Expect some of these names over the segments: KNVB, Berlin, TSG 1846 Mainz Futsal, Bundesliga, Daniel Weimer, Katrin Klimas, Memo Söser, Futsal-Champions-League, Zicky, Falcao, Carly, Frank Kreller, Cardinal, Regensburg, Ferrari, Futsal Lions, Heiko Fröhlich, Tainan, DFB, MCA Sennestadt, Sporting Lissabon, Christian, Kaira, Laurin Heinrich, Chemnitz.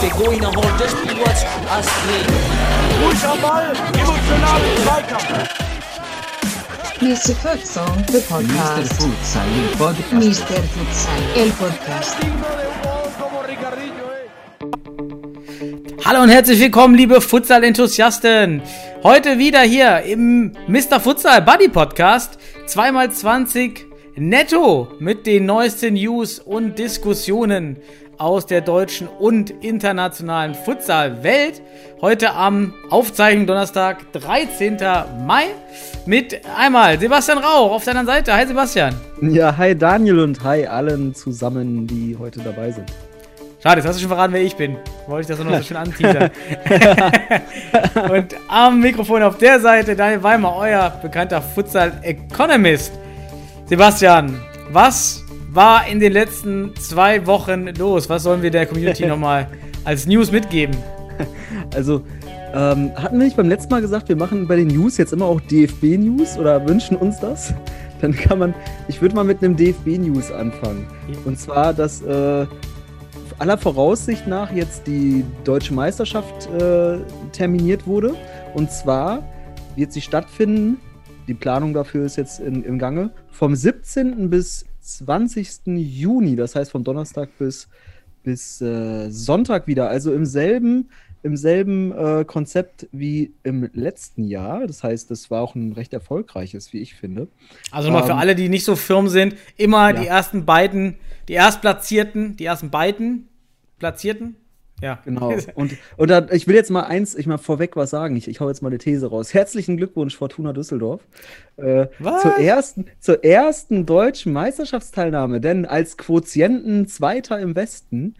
Pegou e na volta, Spiegelwatch, Astrid. Ruhiger Ball, emotionalen Zweikampf. Mr. Futsal, the podcast. Mr. Futsal, el podcast. Mr. Futsal, el podcast. Hallo und herzlich willkommen, liebe Futsal-Enthusiasten. Heute wieder hier im Mr. Futsal-Buddy-Podcast 2x20 netto mit den neuesten News und Diskussionen aus der deutschen und internationalen Futsal-Welt. Heute am Aufzeichnen Donnerstag, 13. Mai, mit einmal Sebastian Rauch auf deiner Seite. Hi Sebastian. Ja, hi Daniel und hi allen zusammen, die heute dabei sind. Schade, jetzt hast du schon verraten, wer ich bin. Wollte ich das noch so schön anteasern. Und am Mikrofon auf der Seite Daniel Weimer, euer bekannter Futsal-Economist. Sebastian, was war in den letzten 2 Wochen los? Was sollen wir der Community nochmal als News mitgeben? Also, hatten wir nicht beim letzten Mal gesagt, wir machen bei den News jetzt immer auch DFB-News oder wünschen uns das? Dann kann man, ich würde mal mit einem DFB-News anfangen. Und zwar, dass aller Voraussicht nach jetzt die deutsche Meisterschaft terminiert wurde. Und zwar wird sie stattfinden, die Planung dafür ist jetzt im Gange, vom 17. bis 20. Juni, das heißt vom Donnerstag bis Sonntag wieder, also im selben Konzept wie im letzten Jahr. Das heißt, das war auch ein recht erfolgreiches, wie ich finde. Also nochmal für alle, die nicht so firm sind, immer ja. die ersten beiden Platzierten. Ja, genau. Und da, ich will jetzt mal vorweg was sagen. Ich hau jetzt mal eine These raus. Herzlichen Glückwunsch, Fortuna Düsseldorf. Zur ersten deutschen Meisterschaftsteilnahme. Denn als Quotienten Zweiter im Westen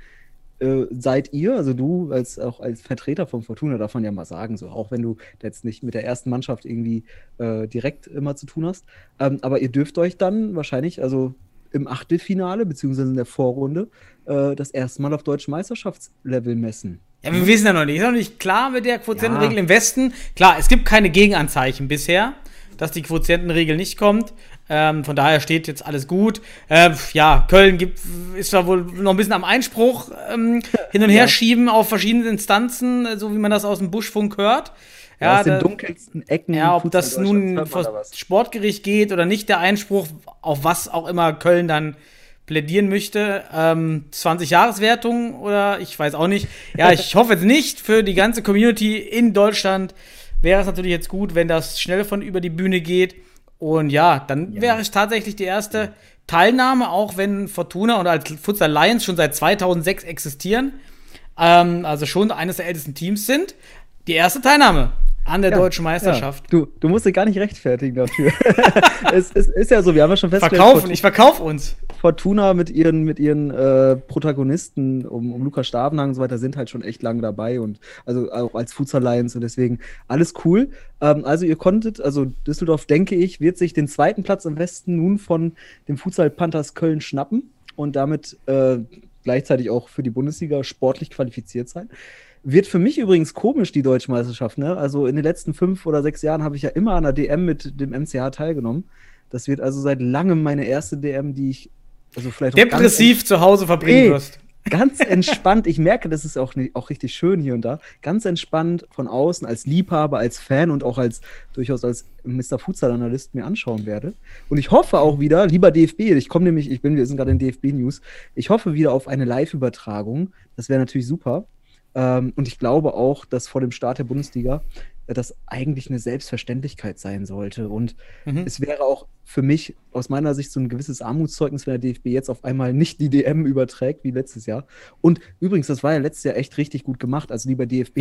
seid ihr, also du als Vertreter von Fortuna, darf man ja mal sagen, so auch wenn du jetzt nicht mit der ersten Mannschaft irgendwie direkt immer zu tun hast. Aber ihr dürft euch dann wahrscheinlich, also im Achtelfinale, beziehungsweise in der Vorrunde, das erste Mal auf deutschem Meisterschaftslevel messen. Ja, wir wissen ja noch nicht. Ist noch nicht klar mit der Quotientenregel im Westen. Klar, es gibt keine Gegenanzeichen bisher, dass die Quotientenregel nicht kommt. Von daher steht jetzt alles gut. Köln ist da wohl noch ein bisschen am Einspruch hin und her schieben auf verschiedenen Instanzen, so wie man das aus dem Buschfunk hört. Ja, aus den dunkelsten Ecken. Ja, ob das nun vors Sportgericht geht oder nicht, der Einspruch, auf was auch immer Köln dann plädieren möchte. 20-Jahres-Wertung oder ich weiß auch nicht. Ja, ich hoffe jetzt nicht. Für die ganze Community in Deutschland wäre es natürlich jetzt gut, wenn das schnell von über die Bühne geht. Und ja, dann wäre es tatsächlich die erste Teilnahme, auch wenn Fortuna und als Futsal Lions schon seit 2006 existieren. Also schon eines der ältesten Teams sind. Die erste Teilnahme an der deutschen Meisterschaft. Ja. Du musst dich gar nicht rechtfertigen dafür. Es ist ja so, wir haben ja schon festgestellt. Ich verkaufe uns. Fortuna mit ihren Protagonisten um Lukas Stavenhagen und so weiter sind halt schon echt lange dabei und also auch als Futsal Lions und deswegen alles cool. Also ihr konntet, also Düsseldorf, denke ich, wird sich den zweiten Platz im Westen nun von dem Futsal Panthers Köln schnappen und damit gleichzeitig auch für die Bundesliga sportlich qualifiziert sein. Wird für mich übrigens komisch, die deutsche Meisterschaft, ne? Also in den letzten 5 oder 6 Jahren habe ich ja immer an der DM mit dem MCA teilgenommen. Das wird also seit langem meine erste DM, die ich also vielleicht auch depressiv zu Hause verbringen wirst. Ganz entspannt. Ich merke, das ist auch richtig schön hier und da. Ganz entspannt von außen als Liebhaber, als Fan und auch durchaus als Mr. Futsal-Analyst mir anschauen werde. Und ich hoffe auch wieder, lieber DFB, wir sind gerade in DFB-News, ich hoffe wieder auf eine Live-Übertragung. Das wäre natürlich super. Und ich glaube auch, dass vor dem Start der Bundesliga das eigentlich eine Selbstverständlichkeit sein sollte. Und es wäre auch für mich aus meiner Sicht so ein gewisses Armutszeugnis, wenn der DFB jetzt auf einmal nicht die DM überträgt wie letztes Jahr. Und übrigens, das war ja letztes Jahr echt richtig gut gemacht. Also lieber DFB,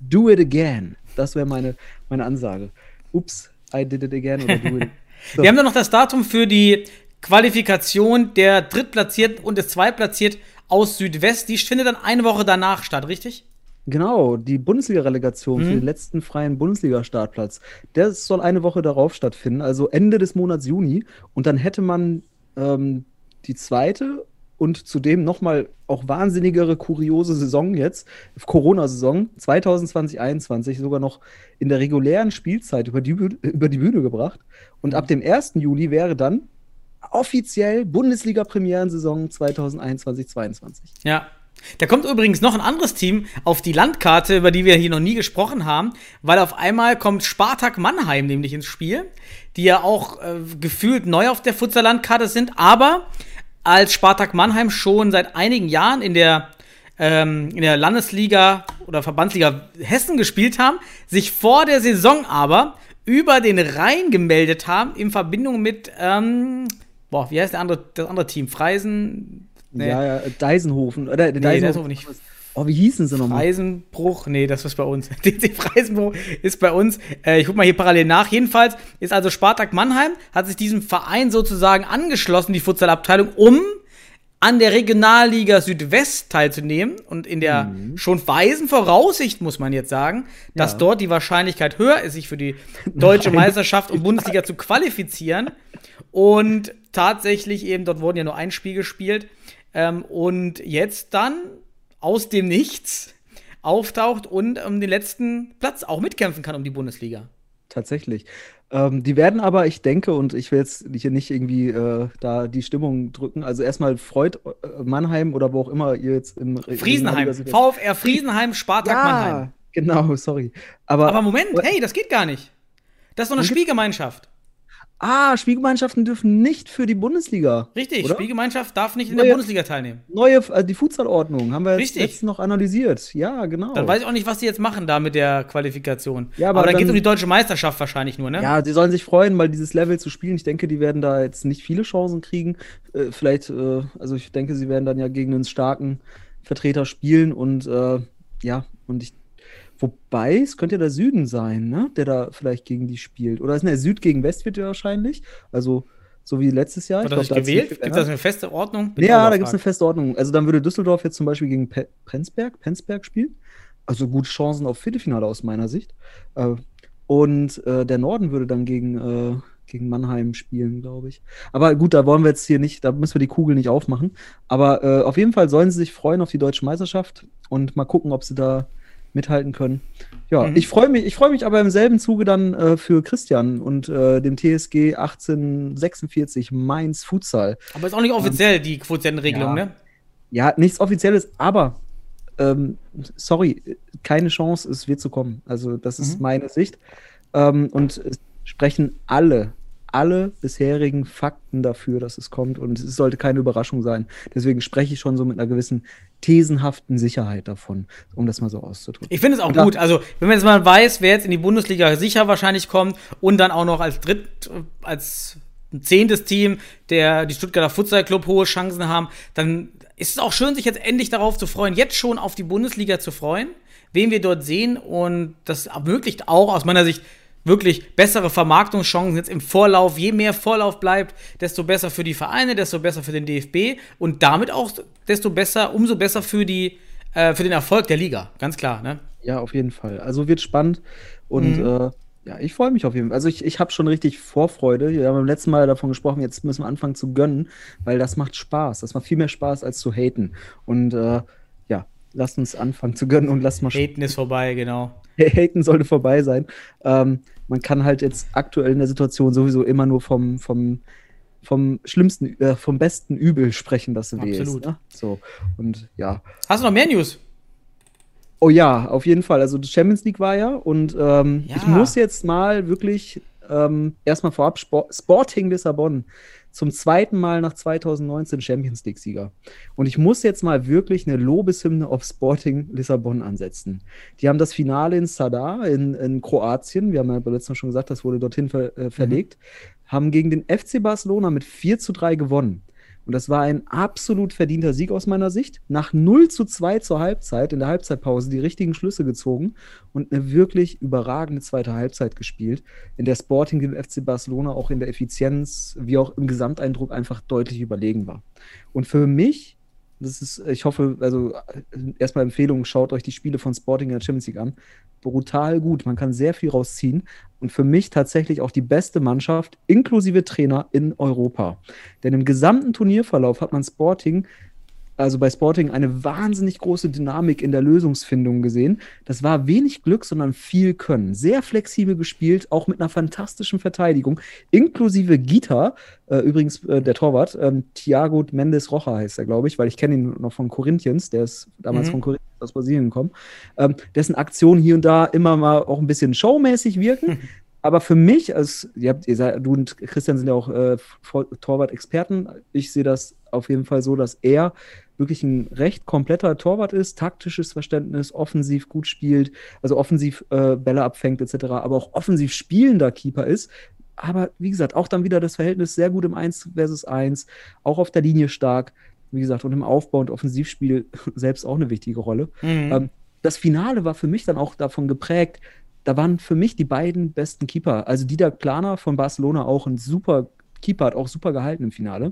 do it again. Das wäre meine Ansage. Ups, I did it again. Oder do it. So. Wir haben dann noch das Datum für die Qualifikation der Drittplatzierten und des Zweitplatzierten aus Südwest, die findet dann eine Woche danach statt, richtig? Genau, die Bundesliga-Relegation für den letzten freien Bundesliga-Startplatz. Das soll eine Woche darauf stattfinden, also Ende des Monats Juni. Und dann hätte man die zweite und zudem nochmal auch wahnsinnigere, kuriose Saison jetzt, Corona-Saison 2020-21 sogar noch in der regulären Spielzeit über die Bühne gebracht. Und ab dem 1. Juli wäre dann offiziell Bundesliga-Premieren-Saison 2021-22. Ja. Da kommt übrigens noch ein anderes Team auf die Landkarte, über die wir hier noch nie gesprochen haben, weil auf einmal kommt Spartak Mannheim nämlich ins Spiel, die ja auch gefühlt neu auf der Futsal-Landkarte sind, aber als Spartak Mannheim schon seit einigen Jahren in der Landesliga oder Verbandsliga Hessen gespielt haben, sich vor der Saison aber über den Rhein gemeldet haben in Verbindung mit, wie heißt das andere Team? Freisen? Nee. Ja, Deisenhofen. Oder Deisenhofen nicht. Oh, wie hießen sie nochmal? Freisenbruch, nee, das ist bei uns. DC Freisenbruch ist bei uns. Ich guck mal hier parallel nach. Jedenfalls ist also Spartak Mannheim, hat sich diesem Verein sozusagen angeschlossen, die Futsalabteilung, um an der Regionalliga Südwest teilzunehmen. Und in der schon weisen Voraussicht, muss man jetzt sagen, dass dort die Wahrscheinlichkeit höher ist, sich für die deutsche Meisterschaft und Bundesliga zu qualifizieren. Und tatsächlich eben, dort wurden ja nur ein Spiel gespielt. Und jetzt dann aus dem Nichts auftaucht und um den letzten Platz auch mitkämpfen kann um die Bundesliga. Tatsächlich. Die werden aber, ich denke, und ich will jetzt hier nicht irgendwie da die Stimmung drücken, also erstmal freut Mannheim oder wo auch immer ihr jetzt im Friesenheim, VfR Friesenheim, Spartak Mannheim. Genau, sorry. Aber Moment, hey, das geht gar nicht. Das ist doch eine Spielgemeinschaft. Spielgemeinschaften dürfen nicht für die Bundesliga. Richtig, oder? Spielgemeinschaft darf nicht in der Bundesliga teilnehmen. Also die Futsalordnung haben wir jetzt noch analysiert. Ja, genau. Dann weiß ich auch nicht, was die jetzt machen da mit der Qualifikation. Ja, aber dann geht es um die deutsche Meisterschaft wahrscheinlich nur, ne? Ja, die sollen sich freuen, mal dieses Level zu spielen. Ich denke, die werden da jetzt nicht viele Chancen kriegen. Vielleicht, ich denke, sie werden dann ja gegen einen starken Vertreter spielen und Wobei, es könnte ja der Süden sein, ne? Der da vielleicht gegen die spielt. Oder ist der Süd gegen West wird ja wahrscheinlich. Also, so wie letztes Jahr. War das nicht gewählt? Gibt es da eine feste Ordnung? Ja, da gibt es eine feste Ordnung. Also, dann würde Düsseldorf jetzt zum Beispiel gegen Penzberg spielen. Also, gute Chancen auf Viertelfinale aus meiner Sicht. Und der Norden würde dann gegen Mannheim spielen, glaube ich. Aber gut, da wollen wir jetzt hier nicht, da müssen wir die Kugel nicht aufmachen. Aber auf jeden Fall sollen sie sich freuen auf die deutsche Meisterschaft und mal gucken, ob sie da mithalten können. Ja, ich freue mich aber im selben Zuge dann für Christian und dem TSG 1846 Mainz Futsal. Aber ist auch nicht offiziell die Quotientenregelung, ne? Ja, nichts Offizielles, aber keine Chance, es wird so kommen. Also das ist meine Sicht. Und es sprechen alle bisherigen Fakten dafür, dass es kommt und es sollte keine Überraschung sein. Deswegen spreche ich schon so mit einer gewissen thesenhaften Sicherheit davon, um das mal so auszudrücken. Ich finde es auch gut. Also, wenn man jetzt mal weiß, wer jetzt in die Bundesliga sicher wahrscheinlich kommt und dann auch noch als 10. Team, die Stuttgarter Futsal-Club hohe Chancen haben, dann ist es auch schön, sich jetzt endlich darauf zu freuen, jetzt schon auf die Bundesliga zu freuen, wen wir dort sehen und das ermöglicht auch aus meiner Sicht wirklich bessere Vermarktungschancen jetzt im Vorlauf. Je mehr Vorlauf bleibt, desto besser für die Vereine, desto besser für den DFB und damit auch umso besser für den Erfolg der Liga. Ganz klar, ne? Ja, auf jeden Fall. Also wird spannend und ich freue mich auf jeden Fall. Also ich habe schon richtig Vorfreude. Wir haben beim letzten Mal davon gesprochen, jetzt müssen wir anfangen zu gönnen, weil das macht Spaß. Das macht viel mehr Spaß als zu haten. Und lasst uns anfangen zu gönnen und lasst mal haten ist vorbei, genau. Haten sollte vorbei sein. Man kann halt jetzt aktuell in der Situation sowieso immer nur vom besten Übel sprechen, das weh ist. Absolut. Ne? So, und ja. Hast du noch mehr News? Oh ja, auf jeden Fall. Also die Champions League war ja und ich muss jetzt mal wirklich erstmal vorab Sporting Lissabon zum zweiten Mal nach 2019 Champions League-Sieger. Und ich muss jetzt mal wirklich eine Lobeshymne auf Sporting Lissabon ansetzen. Die haben das Finale in Sadar in Kroatien, wir haben ja letztes Mal schon gesagt, das wurde dorthin verlegt, haben gegen den FC Barcelona mit 4:3 gewonnen. Und das war ein absolut verdienter Sieg aus meiner Sicht. Nach 0:2 zur Halbzeit, in der Halbzeitpause, die richtigen Schlüsse gezogen und eine wirklich überragende zweite Halbzeit gespielt, in der Sporting dem FC Barcelona auch in der Effizienz wie auch im Gesamteindruck einfach deutlich überlegen war. Und für mich, das ist, ich hoffe, also erstmal Empfehlung, schaut euch die Spiele von Sporting in der Champions League an. Brutal gut, man kann sehr viel rausziehen und für mich tatsächlich auch die beste Mannschaft inklusive Trainer in Europa. Denn im gesamten Turnierverlauf hat man Sporting also bei Sporting, eine wahnsinnig große Dynamik in der Lösungsfindung gesehen. Das war wenig Glück, sondern viel Können. Sehr flexibel gespielt, auch mit einer fantastischen Verteidigung, inklusive Guitta, übrigens der Torwart, Thiago Mendes Rocha heißt er, glaube ich, weil ich kenne ihn noch von Corinthians, der ist damals von Corinthians aus Brasilien gekommen, dessen Aktionen hier und da immer mal auch ein bisschen showmäßig wirken. Aber für mich, also du und Christian sind ja auch Torwart-Experten, ich sehe das auf jeden Fall so, dass er wirklich ein recht kompletter Torwart ist, taktisches Verständnis, offensiv gut spielt, also offensiv Bälle abfängt etc., aber auch offensiv spielender Keeper ist. Aber wie gesagt, auch dann wieder das Verhältnis sehr gut im 1 versus 1, auch auf der Linie stark, wie gesagt, und im Aufbau und Offensivspiel selbst auch eine wichtige Rolle. Mhm. Das Finale war für mich dann auch davon geprägt, da waren für mich die beiden besten Keeper. Also Dida Planer von Barcelona, auch ein super Keeper, hat auch super gehalten im Finale.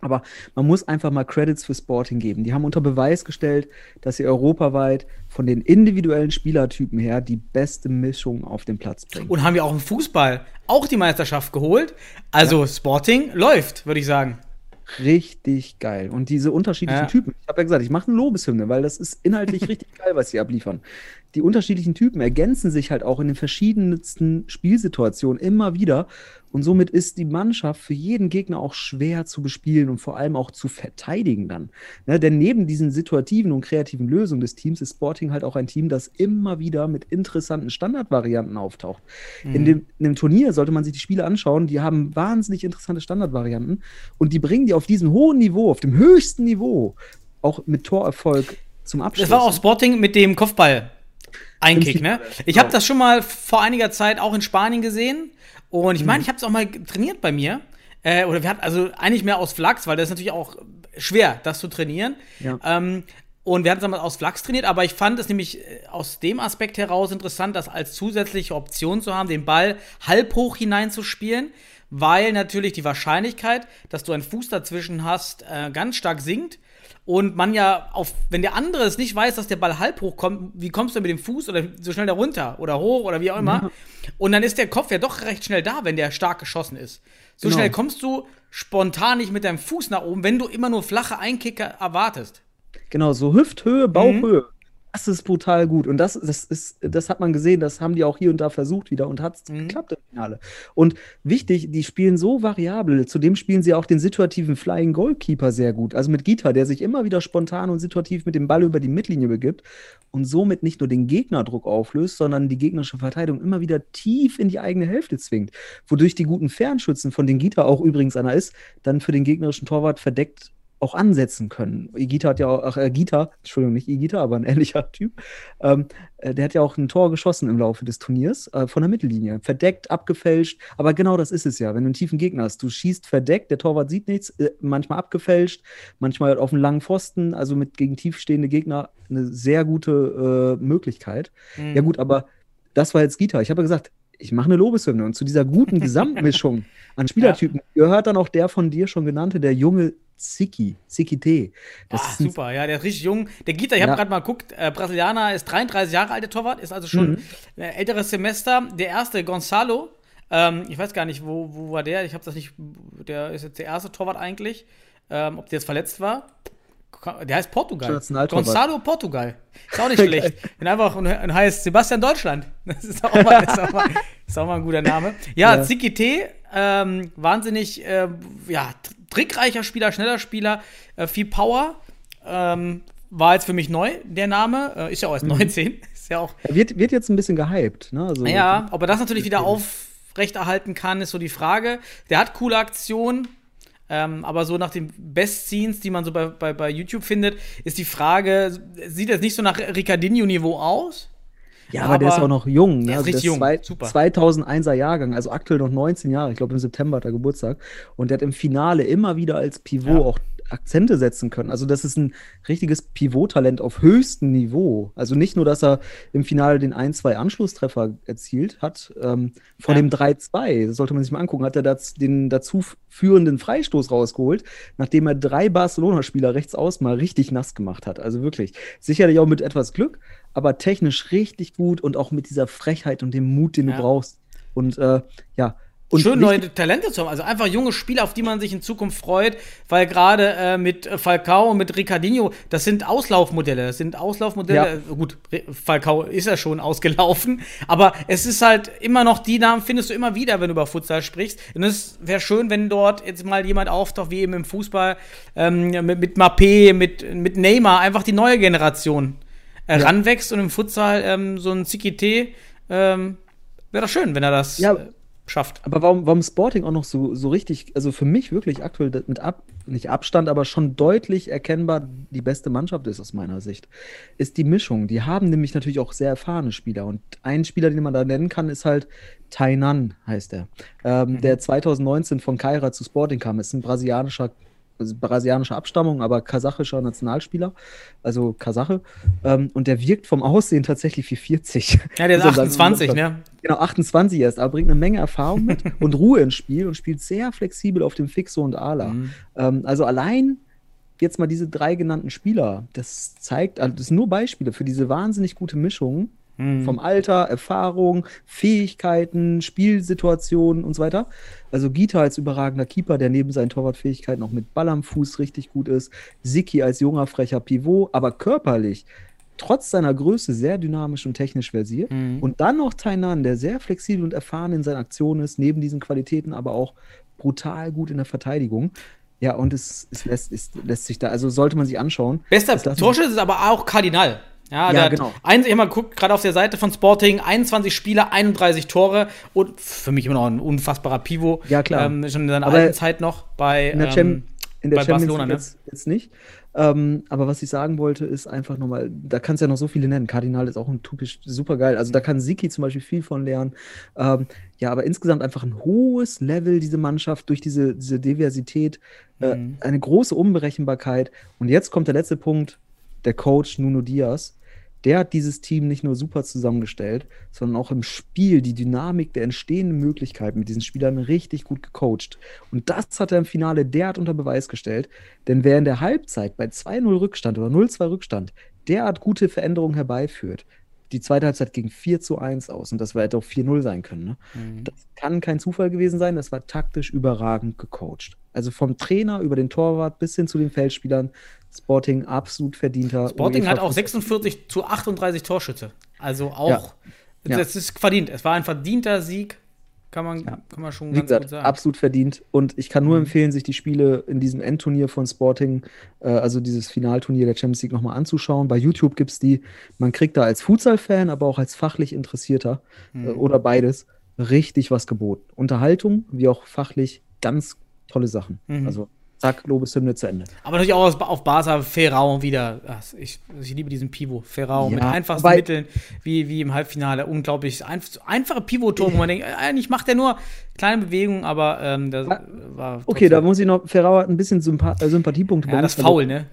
Aber man muss einfach mal Credits für Sporting geben. Die haben unter Beweis gestellt, dass sie europaweit von den individuellen Spielertypen her die beste Mischung auf den Platz bringen. Und haben wir auch im Fußball auch die Meisterschaft geholt. Also ja. Sporting läuft, würde ich sagen. Richtig geil. Und diese unterschiedlichen Typen, ich habe ja gesagt, ich mache eine Lobeshymne, weil das ist inhaltlich richtig geil, was sie abliefern. Die unterschiedlichen Typen ergänzen sich halt auch in den verschiedensten Spielsituationen immer wieder. Und somit ist die Mannschaft für jeden Gegner auch schwer zu bespielen und vor allem auch zu verteidigen dann. Ne? Denn neben diesen situativen und kreativen Lösungen des Teams ist Sporting halt auch ein Team, das immer wieder mit interessanten Standardvarianten auftaucht. Mhm. In dem Turnier sollte man sich die Spiele anschauen, die haben wahnsinnig interessante Standardvarianten und die bringen die auf diesem hohen Niveau, auf dem höchsten Niveau, auch mit Torerfolg zum Abschluss. Das war auch Sporting mit dem Kopfball. Ein Kick, ne? Ich habe das schon mal vor einiger Zeit auch in Spanien gesehen. Und ich meine, ich habe es auch mal trainiert bei mir. Oder wir hatten also eigentlich mehr aus Flachs, weil das ist natürlich auch schwer, das zu trainieren. Ja. Und wir hatten es damals aus Flachs trainiert. Aber ich fand es nämlich aus dem Aspekt heraus interessant, das als zusätzliche Option zu haben, den Ball halb hoch hineinzuspielen. Weil natürlich die Wahrscheinlichkeit, dass du einen Fuß dazwischen hast, ganz stark sinkt. Und man ja, wenn der andere es nicht weiß, dass der Ball halb hoch kommt, wie kommst du mit dem Fuß oder so schnell da runter oder hoch oder wie auch immer. Ja. Und dann ist der Kopf ja doch recht schnell da, wenn der stark geschossen ist. So genau. Schnell kommst du spontan nicht mit deinem Fuß nach oben, wenn du immer nur flache Einkicker erwartest. Genau, so Hüfthöhe, Bauchhöhe. Mhm. Das ist brutal gut. Und das hat man gesehen, das haben die auch hier und da versucht wieder und hat es geklappt im Finale. Und wichtig, die spielen so variabel. Zudem spielen sie auch den situativen Flying Goalkeeper sehr gut. Also mit Guitta, der sich immer wieder spontan und situativ mit dem Ball über die Mittellinie begibt und somit nicht nur den Gegnerdruck auflöst, sondern die gegnerische Verteidigung immer wieder tief in die eigene Hälfte zwingt. Wodurch die guten Fernschützen, von denen Guitta auch übrigens einer ist, dann für den gegnerischen Torwart verdeckt auch ansetzen können. Guitta, aber ein ähnlicher Typ, der hat ja auch ein Tor geschossen im Laufe des Turniers von der Mittellinie. Verdeckt, abgefälscht, aber genau das ist es ja, wenn du einen tiefen Gegner hast. Du schießt verdeckt, der Torwart sieht nichts, manchmal abgefälscht, manchmal auf einen langen Pfosten, also gegen tiefstehende Gegner eine sehr gute Möglichkeit. Ja gut, aber das war jetzt Guitta. Ich habe ja gesagt, ich mache eine Lobeshymne und zu dieser guten Gesamtmischung an Spielertypen gehört dann auch der von dir schon genannte, der junge Zicky T. Super, ja, der ist richtig jung. Der Guitta, ich habe gerade mal geguckt, Brasilianer, ist 33 Jahre alt, der Torwart, ist also schon älteres Semester. Der erste, Gonzalo, ich weiß gar nicht, wo war der? Ich habe das nicht, der ist jetzt der erste Torwart eigentlich. Ob der jetzt verletzt war? Der heißt Portugal. Gonzalo Portugal. Ist auch nicht schlecht. Und heißt Sebastian Deutschland. Das ist auch mal, ist auch mal ein guter Name. Ja, Zicky T, wahnsinnig, trickreicher Spieler, schneller Spieler, viel Power. War jetzt für mich neu, der Name. Ist ja auch erst 19. Ist ja auch wird jetzt ein bisschen gehypt. Ne? Also, ja, ob er das natürlich wieder aufrechterhalten kann, ist so die Frage. Der hat coole Aktionen. Aber so nach den Best-Scenes, die man so bei YouTube findet, ist die Frage, sieht das nicht so nach Ricardinho-Niveau aus? Ja, aber der ist auch noch jung. Ne? Der ist richtig jung. 2001er Jahrgang, also aktuell noch 19 Jahre. Ich glaube, im September hat er Geburtstag. Und der hat im Finale immer wieder als Pivot auch Akzente setzen können. Also das ist ein richtiges Pivot-Talent auf höchstem Niveau. Also nicht nur, dass er im Finale den 1-2 Anschlusstreffer erzielt hat, von dem 3-2, das sollte man sich mal angucken, hat er den dazu führenden Freistoß rausgeholt, nachdem er 3 Barcelona-Spieler rechts außen mal richtig nass gemacht hat. Also wirklich, sicherlich auch mit etwas Glück, aber technisch richtig gut und auch mit dieser Frechheit und dem Mut, den du brauchst. Und Und schön, neue Talente zu haben. Also einfach junge Spieler, auf die man sich in Zukunft freut, weil gerade mit Falcao und mit Ricardinho, das sind Auslaufmodelle. Ja. Gut, Falcao ist ja schon ausgelaufen, aber es ist halt immer noch, die Namen findest du immer wieder, wenn du über Futsal sprichst. Und es wäre schön, wenn dort jetzt mal jemand auftaucht, wie eben im Fußball, mit Mbappé, mit Neymar, einfach die neue Generation ranwächst und im Futsal so ein Zicky wäre doch schön, wenn er das schafft. Aber warum Sporting auch noch so richtig, also für mich wirklich aktuell mit nicht Abstand, aber schon deutlich erkennbar die beste Mannschaft ist aus meiner Sicht, ist die Mischung. Die haben nämlich natürlich auch sehr erfahrene Spieler und ein Spieler, den man da nennen kann, ist halt Tainan, heißt er, der 2019 von Kaira zu Sporting kam. Ist ein brasilianischer Abstammung, aber kasachischer Nationalspieler, also Kasache. Und der wirkt vom Aussehen tatsächlich wie 40. Ja, der ist 28, ne? Genau, 28 erst, aber bringt eine Menge Erfahrung mit und Ruhe ins Spiel und spielt sehr flexibel auf dem Fixo und Ala. Also allein jetzt mal diese drei genannten Spieler, das zeigt, also das sind nur Beispiele für diese wahnsinnig gute Mischung vom Alter, Erfahrung, Fähigkeiten, Spielsituationen und so weiter. Also Guitta als überragender Keeper, der neben seinen Torwartfähigkeiten auch mit Ball am Fuß richtig gut ist. Zicky als junger, frecher Pivot, aber körperlich, trotz seiner Größe, sehr dynamisch und technisch versiert. Und dann noch Tainan, der sehr flexibel und erfahren in seinen Aktionen ist, neben diesen Qualitäten aber auch brutal gut in der Verteidigung. Ja, und es lässt sich da, also sollte man sich anschauen. Bester Torschütze ist aber auch Cardinal. Ja, genau. Ich habe mal geguckt, gerade auf der Seite von Sporting, 21 Spiele, 31 Tore und für mich immer noch ein unfassbarer Pivot. Ja, klar. Schon in seiner alten Zeit noch bei, bei Barcelona. Jetzt nicht. Aber was ich sagen wollte, ist einfach nochmal, da kannst du ja noch so viele nennen. Cardinal ist auch ein typisch supergeil. Also da kann Zicky zum Beispiel viel von lernen. Aber insgesamt einfach ein hohes Level, diese Mannschaft, durch diese Diversität, eine große Unberechenbarkeit. Und jetzt kommt der letzte Punkt. Der Coach Nuno Diaz, der hat dieses Team nicht nur super zusammengestellt, sondern auch im Spiel die Dynamik der entstehenden Möglichkeiten mit diesen Spielern richtig gut gecoacht. Und das hat er im Finale derart unter Beweis gestellt, denn wer in der Halbzeit bei 2-0 Rückstand oder 0-2 Rückstand derart gute Veränderungen herbeiführt, die zweite Halbzeit ging 4-1 aus und das hätte auch 4-0 sein können. Ne? Das kann kein Zufall gewesen sein, das war taktisch überragend gecoacht. Also vom Trainer über den Torwart bis hin zu den Feldspielern, Sporting absolut verdienter. Sporting hat auch 46-38 Torschüsse. Also auch, das ist verdient. Es war ein verdienter Sieg, kann man schon ganz gut sagen. Absolut verdient. Und ich kann nur empfehlen, sich die Spiele in diesem Endturnier von Sporting, also dieses Finalturnier der Champions League, nochmal anzuschauen. Bei YouTube gibt es die, man kriegt da als Futsal-Fan, aber auch als fachlich Interessierter oder beides, richtig was geboten. Unterhaltung, wie auch fachlich, ganz tolle Sachen. Also zack, Lobeshymne zu Ende. Aber natürlich auch auf Barca, Ferrão wieder. Ich liebe diesen Pivot, Ferrão, mit einfachsten Mitteln, wie im Halbfinale. Unglaublich einfache Pivot-Tor, wo man denkt, eigentlich macht er nur kleine Bewegungen, aber das war... Okay, da muss ich noch, Ferrão hat ein bisschen Sympathiepunkte. Ja, das Foul, ne?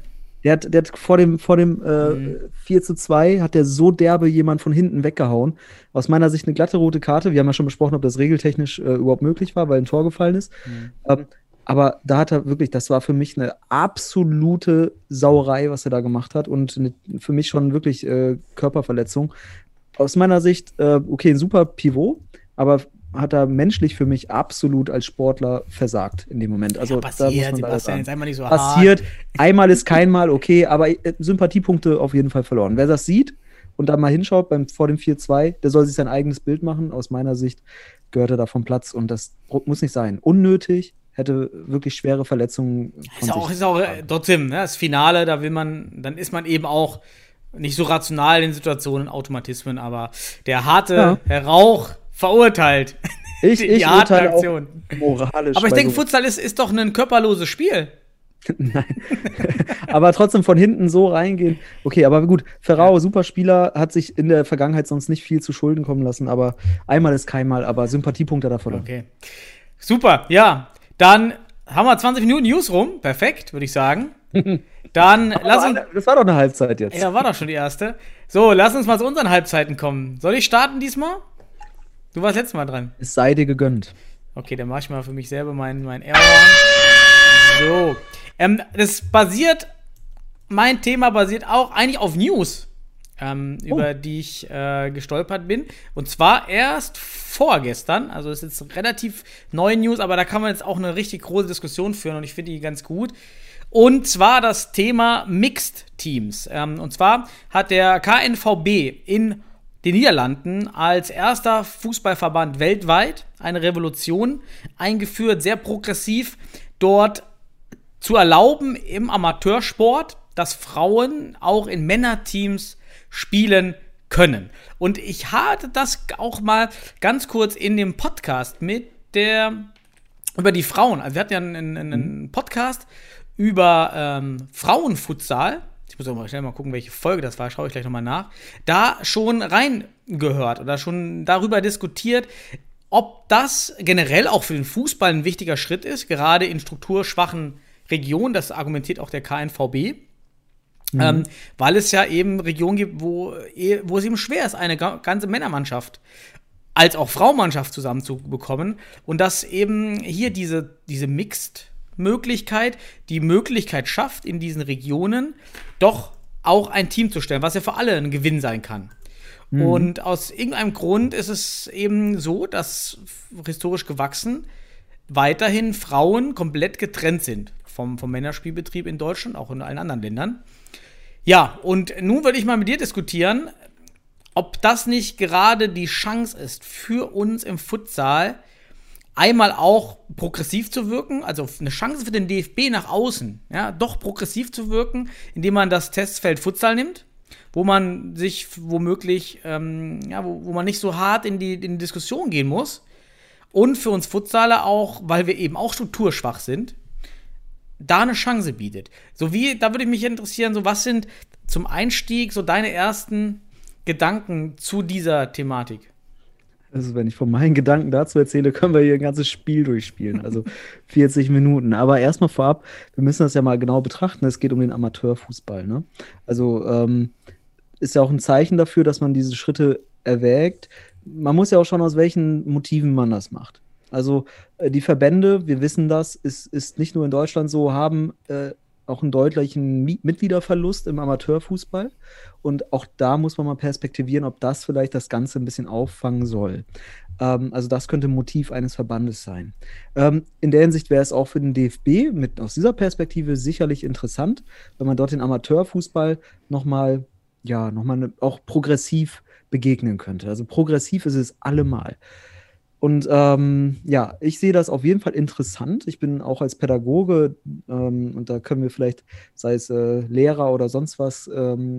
Der hat vor dem 4-2 hat der so derbe jemand von hinten weggehauen. Aus meiner Sicht eine glatte rote Karte. Wir haben ja schon besprochen, ob das regeltechnisch überhaupt möglich war, weil ein Tor gefallen ist. Aber da hat er wirklich, das war für mich eine absolute Sauerei, was er da gemacht hat und für mich schon wirklich Körperverletzung. Aus meiner Sicht, okay, ein super Pivot, aber hat er menschlich für mich absolut als Sportler versagt in dem Moment. Also, ja, passiert, Sebastian, jetzt einmal nicht so passiert, hart. Einmal ist kein Mal, okay, aber Sympathiepunkte auf jeden Fall verloren. Wer das sieht und da mal hinschaut vor dem 4-2, der soll sich sein eigenes Bild machen. Aus meiner Sicht gehört er da vom Platz und das muss nicht sein. Unnötig. Hätte wirklich schwere Verletzungen. Ist auch trotzdem, ne, das Finale, dann ist man eben auch nicht so rational in Situationen, Automatismen, aber der harte Herr Rauch verurteilt ich harte Aktion. Moralisch. Aber ich denke, Futsal ist doch ein körperloses Spiel. Nein. Aber trotzdem von hinten so reingehen. Okay, aber gut, Ferrão, super Spieler, hat sich in der Vergangenheit sonst nicht viel zu Schulden kommen lassen, aber einmal ist kein Mal, aber Sympathiepunkte davon. Okay. Super, ja. Dann haben wir 20 Minuten News rum. Perfekt, würde ich sagen. Dann das war doch eine Halbzeit jetzt. Ja, war doch schon die erste. So, lass uns mal zu unseren Halbzeiten kommen. Soll ich starten diesmal? Du warst letztes Mal dran. Es sei dir gegönnt. Okay, dann mache ich mal für mich selber mein Error. So. Mein Thema basiert auch eigentlich auf News. über die ich gestolpert bin. Und zwar erst vorgestern, also ist jetzt relativ neue News, aber da kann man jetzt auch eine richtig große Diskussion führen und ich finde die ganz gut. Und zwar das Thema Mixed Teams. Und zwar hat der KNVB in den Niederlanden als erster Fußballverband weltweit eine Revolution eingeführt, sehr progressiv, dort zu erlauben im Amateursport, dass Frauen auch in Männerteams spielen können. Und ich hatte das auch mal ganz kurz in dem Podcast über die Frauen. Also wir hatten ja einen Podcast über Frauenfutsal. Ich muss auch mal schnell mal gucken, welche Folge das war, schaue ich gleich nochmal nach, da schon reingehört oder schon darüber diskutiert, ob das generell auch für den Fußball ein wichtiger Schritt ist, gerade in strukturschwachen Regionen, das argumentiert auch der KNVB, weil es ja eben Regionen gibt, wo es eben schwer ist, eine ganze Männermannschaft als auch Frauenmannschaft zusammenzubekommen und dass eben hier diese Mixed-Möglichkeit die Möglichkeit schafft, in diesen Regionen doch auch ein Team zu stellen, was ja für alle ein Gewinn sein kann. Mhm. Und aus irgendeinem Grund ist es eben so, dass historisch gewachsen weiterhin Frauen komplett getrennt sind vom Männerspielbetrieb in Deutschland, auch in allen anderen Ländern. Ja, und nun würde ich mal mit dir diskutieren, ob das nicht gerade die Chance ist für uns im Futsal, einmal auch progressiv zu wirken, also eine Chance für den DFB nach außen, ja, doch progressiv zu wirken, indem man das Testfeld Futsal nimmt, wo man sich womöglich, wo man nicht so hart in die Diskussion gehen muss und für uns Futsaler auch, weil wir eben auch strukturschwach sind, da eine Chance bietet. So wie, da würde ich mich interessieren, so was sind zum Einstieg so deine ersten Gedanken zu dieser Thematik? Also wenn ich von meinen Gedanken dazu erzähle, können wir hier ein ganzes Spiel durchspielen, also 40 Minuten. Aber erstmal vorab, wir müssen das ja mal genau betrachten, es geht um den Amateurfußball, ne? Also ist ja auch ein Zeichen dafür, dass man diese Schritte erwägt. Man muss ja auch schauen, aus welchen Motiven man das macht. Also die Verbände, wir wissen das, ist nicht nur in Deutschland so, haben auch einen deutlichen Mitgliederverlust im Amateurfußball. Und auch da muss man mal perspektivieren, ob das vielleicht das Ganze ein bisschen auffangen soll. Also das könnte ein Motiv eines Verbandes sein. In der Hinsicht wäre es auch für den DFB aus dieser Perspektive sicherlich interessant, wenn man dort den Amateurfußball nochmal auch progressiv begegnen könnte. Also progressiv ist es allemal. Und ich sehe das auf jeden Fall interessant. Ich bin auch als Pädagoge, und da können wir vielleicht, sei es Lehrer oder sonst was,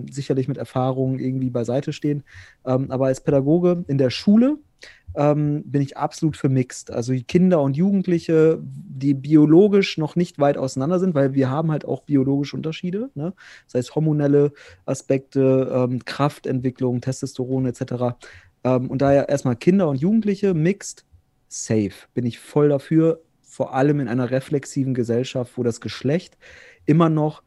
sicherlich mit Erfahrungen irgendwie beiseite stehen. Aber als Pädagoge in der Schule bin ich absolut für Mixed. Also Kinder und Jugendliche, die biologisch noch nicht weit auseinander sind, weil wir haben halt auch biologische Unterschiede, ne? Das heißt hormonelle Aspekte, Kraftentwicklung, Testosteron etc., und daher erstmal Kinder und Jugendliche, mixed, safe. Bin ich voll dafür, vor allem in einer reflexiven Gesellschaft, wo das Geschlecht immer noch,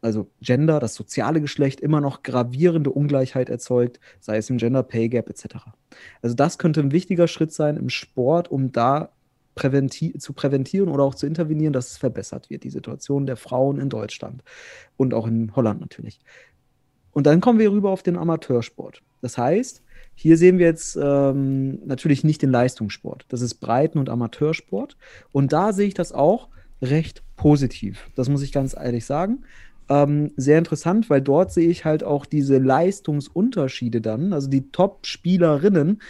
also Gender, das soziale Geschlecht, immer noch gravierende Ungleichheit erzeugt, sei es im Gender Pay Gap etc. Also das könnte ein wichtiger Schritt sein im Sport, um da zu präventieren oder auch zu intervenieren, dass es verbessert wird, die Situation der Frauen in Deutschland und auch in Holland natürlich. Und dann kommen wir rüber auf den Amateursport. Das heißt, hier sehen wir jetzt natürlich nicht den Leistungssport. Das ist Breiten- und Amateursport. Und da sehe ich das auch recht positiv. Das muss ich ganz ehrlich sagen. Sehr interessant, weil dort sehe ich halt auch diese Leistungsunterschiede dann. Also die Top-Spielerinnen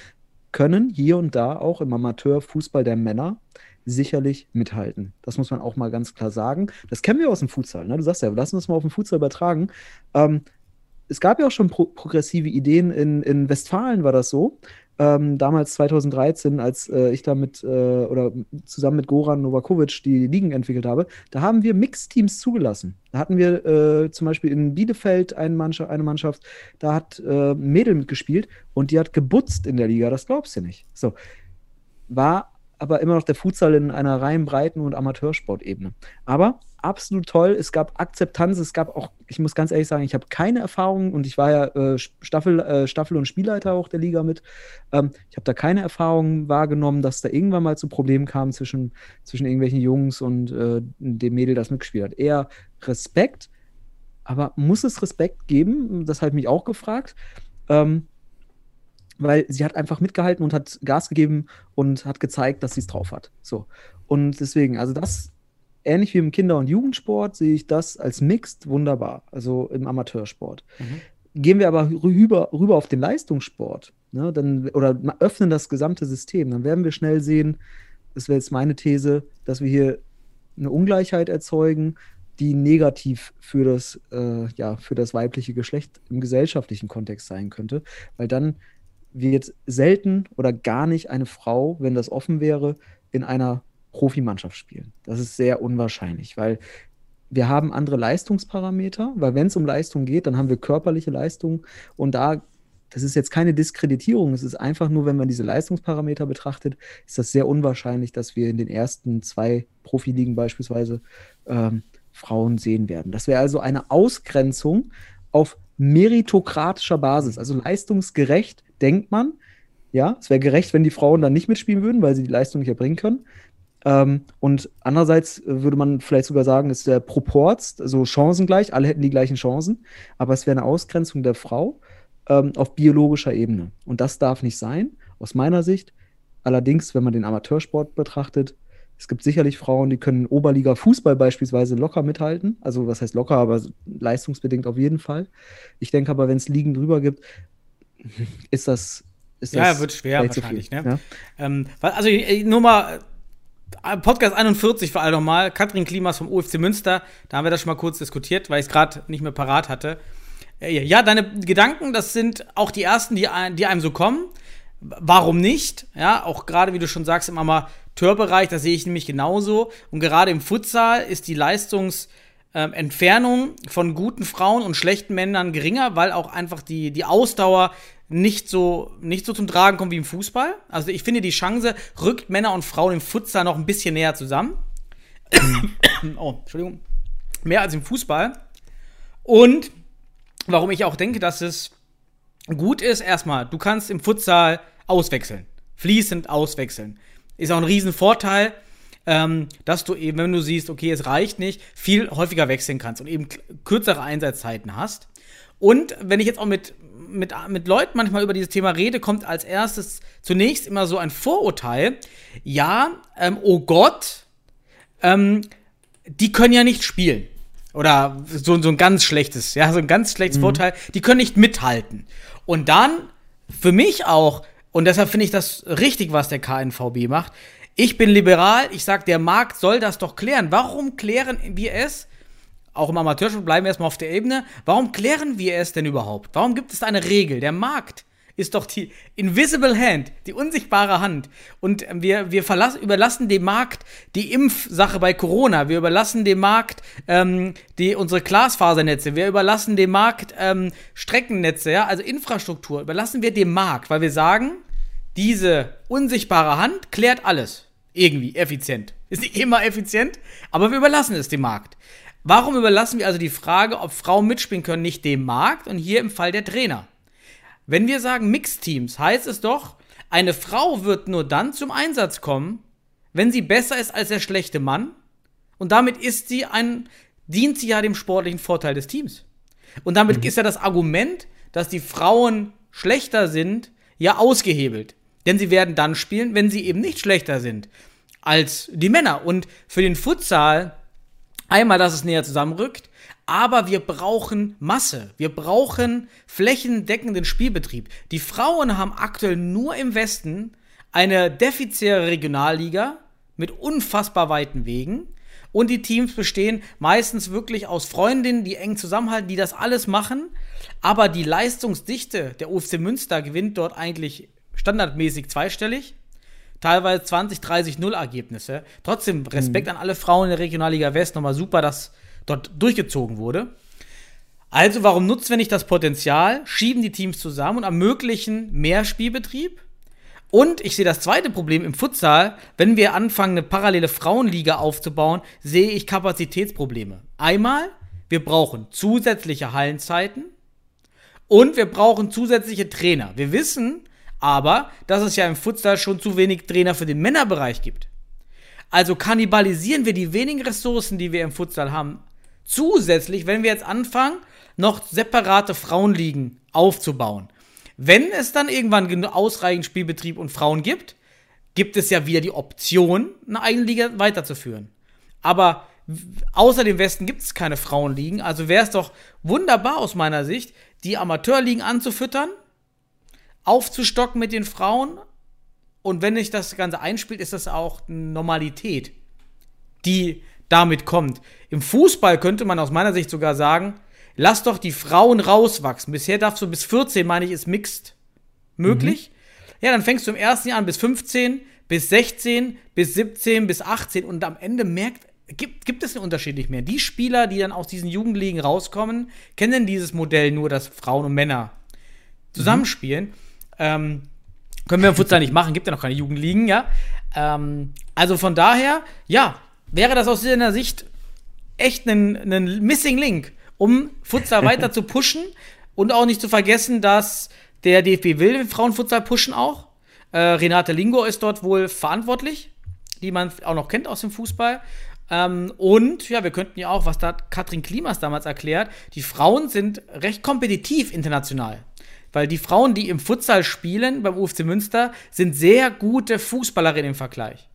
können hier und da auch im Amateurfußball der Männer sicherlich mithalten. Das muss man auch mal ganz klar sagen. Das kennen wir aus dem Futsal, ne? Du sagst ja, lass uns mal auf den Futsal übertragen. Es gab ja auch schon progressive Ideen, in Westfalen war das so, damals 2013, als ich da zusammen mit Goran Novakovic die Ligen entwickelt habe, da haben wir Mixteams zugelassen. Da hatten wir zum Beispiel in Bielefeld eine Mannschaft, da hat ein Mädel mitgespielt und die hat gebutzt in der Liga, das glaubst du nicht. So, war aber immer noch der Futsal in einer rein Breiten- und Amateursportebene. Aber absolut toll. Es gab Akzeptanz, es gab auch, ich muss ganz ehrlich sagen, ich habe keine Erfahrung und ich war ja Staffel- und Spielleiter auch der Liga mit. Ich habe da keine Erfahrung wahrgenommen, dass da irgendwann mal zu Problemen kam zwischen irgendwelchen Jungs und dem Mädel, das mitgespielt hat. Eher Respekt, Aber muss es Respekt geben? Das habe ich mich auch gefragt. Weil sie hat einfach mitgehalten und hat Gas gegeben und hat gezeigt, dass sie es drauf hat. So. Und deswegen, also das, ähnlich wie im Kinder- und Jugendsport, sehe ich das als mixed wunderbar, also im Amateursport. Mhm. Gehen wir aber rüber auf den Leistungssport, ne, dann, oder öffnen das gesamte System, dann werden wir schnell sehen, das wäre jetzt meine These, dass wir hier eine Ungleichheit erzeugen, die negativ für das weibliche Geschlecht im gesellschaftlichen Kontext sein könnte, weil dann wird selten oder gar nicht eine Frau, wenn das offen wäre, in einer Profimannschaft spielen. Das ist sehr unwahrscheinlich, weil wir haben andere Leistungsparameter, weil wenn es um Leistung geht, dann haben wir körperliche Leistung und das ist jetzt keine Diskreditierung, es ist einfach nur, wenn man diese Leistungsparameter betrachtet, ist das sehr unwahrscheinlich, dass wir in den ersten 2 Profiligen beispielsweise Frauen sehen werden. Das wäre also eine Ausgrenzung auf meritokratischer Basis, also leistungsgerecht, denkt man. Ja, es wäre gerecht, wenn die Frauen dann nicht mitspielen würden, weil sie die Leistung nicht erbringen können. Und andererseits würde man vielleicht sogar sagen, es ist der Proporz, also chancengleich, alle hätten die gleichen Chancen, aber es wäre eine Ausgrenzung der Frau auf biologischer Ebene. Und das darf nicht sein, aus meiner Sicht. Allerdings, wenn man den Amateursport betrachtet, es gibt sicherlich Frauen, die können Oberliga-Fußball beispielsweise locker mithalten. Also was heißt locker, aber leistungsbedingt auf jeden Fall. Ich denke aber, wenn es Ligen drüber gibt, ist das wird schwer wahrscheinlich. So viel, ne? Ja? Also nur mal Podcast 41 für alle nochmal, Katrin Klimas vom UFC Münster, da haben wir das schon mal kurz diskutiert, weil ich es gerade nicht mehr parat hatte. Ja, deine Gedanken, das sind auch die ersten, die einem so kommen. Warum nicht? Ja, auch gerade, wie du schon sagst, im Amateurbereich, das sehe ich nämlich genauso. Und gerade im Futsal ist die Leistungsentfernung von guten Frauen und schlechten Männern geringer, weil auch einfach die Ausdauer nicht so zum Tragen kommt wie im Fußball. Also ich finde, die Chance rückt Männer und Frauen im Futsal noch ein bisschen näher zusammen. Oh, Entschuldigung. Mehr als im Fußball. Und warum ich auch denke, dass es gut ist, erstmal, du kannst im Futsal auswechseln. Fließend auswechseln. Ist auch ein Riesenvorteil, dass du eben, wenn du siehst, okay, es reicht nicht, viel häufiger wechseln kannst und eben kürzere Einsatzzeiten hast. Und wenn ich jetzt auch mit Leuten manchmal über dieses Thema rede, kommt als erstes zunächst immer so ein Vorurteil. Ja, oh Gott, die können ja nicht spielen. Oder so ein ganz schlechtes Vorteil. Die können nicht mithalten. Und dann, für mich auch, und deshalb finde ich das richtig, was der KNVB macht, ich bin liberal, ich sage, der Markt soll das doch klären. Warum klären wir es? Auch im Amateursport bleiben wir erstmal auf der Ebene. Warum klären wir es denn überhaupt? Warum gibt es eine Regel? Der Markt ist doch die invisible hand, die unsichtbare Hand. Und wir überlassen dem Markt die Impfsache bei Corona. Wir überlassen dem Markt unsere Glasfasernetze. Wir überlassen dem Markt Streckennetze, ja? Also Infrastruktur. Überlassen wir dem Markt, weil wir sagen, diese unsichtbare Hand klärt alles. Irgendwie effizient. Ist nicht immer effizient, aber wir überlassen es dem Markt. Warum überlassen wir also die Frage, ob Frauen mitspielen können, nicht dem Markt und hier im Fall der Trainer? Wenn wir sagen Mixteams, heißt es doch, eine Frau wird nur dann zum Einsatz kommen, wenn sie besser ist als der schlechte Mann und damit dient sie ja dem sportlichen Vorteil des Teams. Und damit ist ja das Argument, dass die Frauen schlechter sind, ja ausgehebelt. Denn sie werden dann spielen, wenn sie eben nicht schlechter sind als die Männer. Und für den Futsal einmal, dass es näher zusammenrückt, aber wir brauchen Masse. Wir brauchen flächendeckenden Spielbetrieb. Die Frauen haben aktuell nur im Westen eine defizitäre Regionalliga mit unfassbar weiten Wegen und die Teams bestehen meistens wirklich aus Freundinnen, die eng zusammenhalten, die das alles machen, aber die Leistungsdichte der UFC Münster gewinnt dort eigentlich standardmäßig zweistellig. Teilweise 20, 30, 0 Ergebnisse. Trotzdem Respekt an alle Frauen in der Regionalliga West. Nochmal super, dass dort durchgezogen wurde. Also warum nutzen wir nicht das Potenzial, schieben die Teams zusammen und ermöglichen mehr Spielbetrieb? Und ich sehe das zweite Problem im Futsal, wenn wir anfangen, eine parallele Frauenliga aufzubauen, sehe ich Kapazitätsprobleme. Einmal, wir brauchen zusätzliche Hallenzeiten und wir brauchen zusätzliche Trainer. Wir wissen aber, dass es ja im Futsal schon zu wenig Trainer für den Männerbereich gibt. Also kannibalisieren wir die wenigen Ressourcen, die wir im Futsal haben, zusätzlich, wenn wir jetzt anfangen, noch separate Frauenligen aufzubauen. Wenn es dann irgendwann ausreichend Spielbetrieb und Frauen gibt, gibt es ja wieder die Option, eine eigene Liga weiterzuführen. Aber außer dem Westen gibt es keine Frauenligen, also wäre es doch wunderbar aus meiner Sicht, die Amateurligen anzufüttern, aufzustocken mit den Frauen, und wenn sich das Ganze einspielt, ist das auch eine Normalität, die damit kommt. Im Fußball könnte man aus meiner Sicht sogar sagen, lass doch die Frauen rauswachsen. Bisher darfst du bis 14, meine ich, ist mixed möglich. Mhm. Ja, dann fängst du im ersten Jahr an bis 15, bis 16, bis 17, bis 18 und am Ende gibt es einen Unterschied nicht mehr. Die Spieler, die dann aus diesen Jugendligen rauskommen, kennen dieses Modell nur, dass Frauen und Männer zusammenspielen. Mhm. Können wir im Futsal nicht machen, gibt ja noch keine Jugendligen, ja. Also von daher, ja, wäre das aus dieser Sicht echt ein Missing Link, um Futsal weiter zu pushen und auch nicht zu vergessen, dass der DFB will den Frauenfutsal pushen auch. Renate Lingor ist dort wohl verantwortlich, die man auch noch kennt aus dem Fußball. Und ja, wir könnten ja auch, was da Katrin Klimas damals erklärt, die Frauen sind recht kompetitiv international. Weil die Frauen, die im Futsal spielen beim UFC Münster, sind sehr gute Fußballerinnen im Vergleich.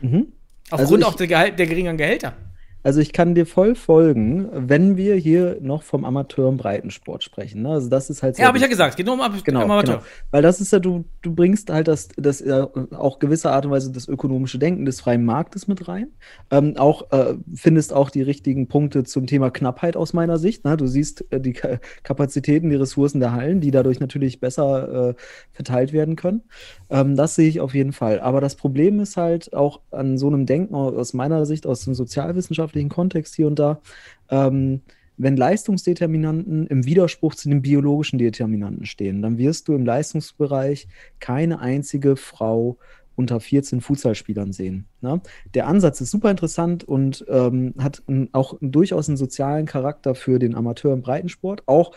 Mhm. Aufgrund auch der geringeren Gehälter. Also ich kann dir voll folgen, wenn wir hier noch vom Amateur- und Breitensport sprechen. Ne? Also das ist halt so. Ja, habe ich ja gesagt, es geht nur um Amateur. Genau. Weil das ist ja, du bringst halt das ja auch gewisse Art und Weise das ökonomische Denken des freien Marktes mit rein. Findest auch die richtigen Punkte zum Thema Knappheit aus meiner Sicht. Ne? Du siehst die Kapazitäten, die Ressourcen der Hallen, die dadurch natürlich besser verteilt werden können. Das sehe ich auf jeden Fall. Aber das Problem ist halt auch an so einem Denken aus meiner Sicht, aus dem Sozialwissenschaft, Kontext hier und da, wenn Leistungsdeterminanten im Widerspruch zu den biologischen Determinanten stehen, dann wirst du im Leistungsbereich keine einzige Frau unter 14 Futsalspielern sehen. Ne? Der Ansatz ist super interessant und hat auch durchaus einen sozialen Charakter für den Amateur- und Breitensport. Auch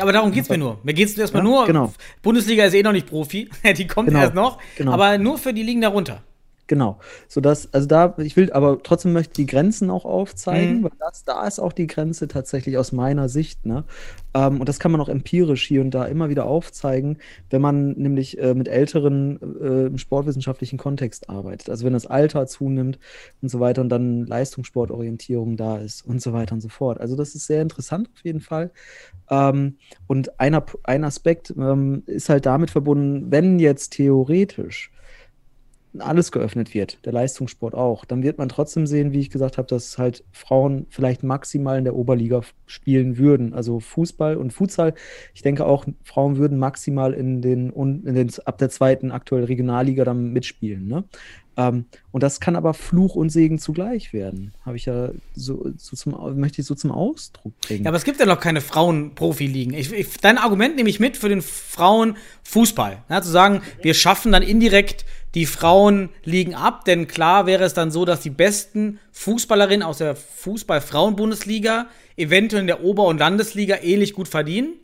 aber darum geht es mir nur. Mir geht es erstmal nur. Genau. Bundesliga ist noch nicht Profi, die kommt erst noch, aber nur für die Ligen darunter. Genau, sodass, also da, ich will, aber trotzdem möchte ich die Grenzen auch aufzeigen, weil da ist auch die Grenze tatsächlich aus meiner Sicht, ne? Und das kann man auch empirisch hier und da immer wieder aufzeigen, wenn man nämlich mit Älteren im sportwissenschaftlichen Kontext arbeitet. Also wenn das Alter zunimmt und so weiter und dann Leistungssportorientierung da ist und so weiter und so fort. Also das ist sehr interessant auf jeden Fall. Und ein Aspekt ist halt damit verbunden, wenn jetzt theoretisch alles geöffnet wird, der Leistungssport auch, dann wird man trotzdem sehen, wie ich gesagt habe, dass halt Frauen vielleicht maximal in der Oberliga spielen würden. Also Fußball und Futsal, ich denke auch, Frauen würden maximal in den ab der zweiten aktuell Regionalliga dann mitspielen. Ne? Und das kann aber Fluch und Segen zugleich werden. Habe ich ja möchte ich so zum Ausdruck bringen. Ja, aber es gibt ja noch keine Frauen-Profiligen. Dein Argument nehme ich mit für den Frauenfußball. Ja, zu sagen, wir schaffen dann indirekt die Frauenligen ab, denn klar wäre es dann so, dass die besten Fußballerinnen aus der Fußball-Frauen-Bundesliga eventuell in der Ober- und Landesliga ähnlich gut verdienen.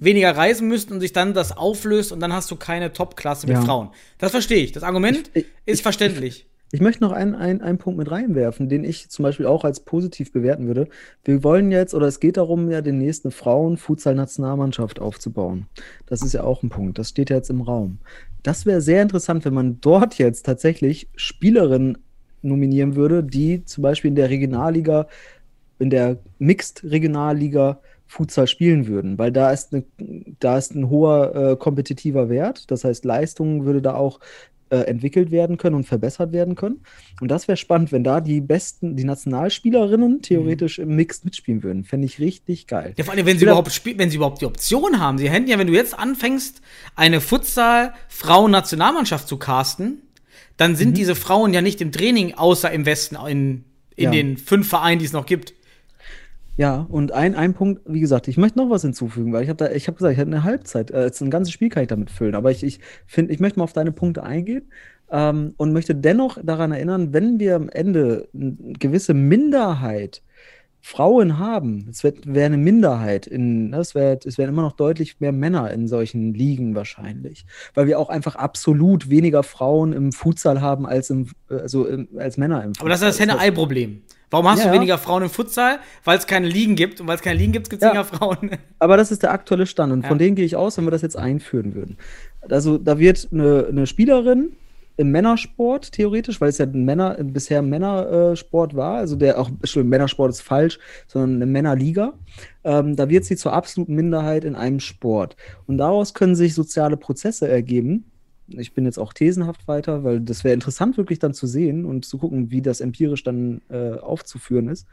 Weniger reisen müssten und sich dann das auflöst und dann hast du keine Top-Klasse mit Frauen. Das verstehe ich. Das Argument ist verständlich. Ich möchte noch einen Punkt mit reinwerfen, den ich zum Beispiel auch als positiv bewerten würde. Wir wollen jetzt, oder es geht darum, ja, den nächsten Frauen-Futsal-Nationalmannschaft aufzubauen. Das ist ja auch ein Punkt. Das steht ja jetzt im Raum. Das wäre sehr interessant, wenn man dort jetzt tatsächlich Spielerinnen nominieren würde, die zum Beispiel in der Regionalliga, in der Mixed-Regionalliga Futsal spielen würden, weil da ist ein hoher kompetitiver Wert, das heißt Leistung würde da auch entwickelt werden können und verbessert werden können und das wäre spannend, wenn da die Nationalspielerinnen theoretisch im Mix mitspielen würden, fände ich richtig geil. Ja, vor allem, wenn sie überhaupt die Option haben, sie hätten ja, wenn du jetzt anfängst, eine Futsal-Frauen-Nationalmannschaft zu casten, dann sind diese Frauen ja nicht im Training, außer im Westen, in den 5 Vereinen, die es noch gibt. Ja, und ein Punkt, wie gesagt, ich möchte noch was hinzufügen, weil ich habe gesagt, ich hätte eine Halbzeit, ein ganzes Spiel kann ich damit füllen, aber ich möchte mal auf deine Punkte eingehen und möchte dennoch daran erinnern, wenn wir am Ende eine gewisse Minderheit Frauen haben, es wäre eine Minderheit, es wären immer noch deutlich mehr Männer in solchen Ligen wahrscheinlich, weil wir auch einfach absolut weniger Frauen im Futsal haben als Männer im Futsal. Aber das ist das Henne-Ei-Problem. Warum hast du weniger Frauen im Futsal? Weil es keine Ligen gibt. Und weil es keine Ligen gibt, gibt es weniger Frauen. Aber das ist der aktuelle Stand. Und von denen gehe ich aus, wenn wir das jetzt einführen würden. Also da wird eine Spielerin im Männersport theoretisch, weil es ja bisher Männersport war, also Männersport ist falsch, sondern eine Männerliga, da wird sie zur absoluten Minderheit in einem Sport. Und daraus können sich soziale Prozesse ergeben. Ich bin jetzt auch thesenhaft weiter, weil das wäre interessant wirklich dann zu sehen und zu gucken, wie das empirisch dann aufzuführen ist.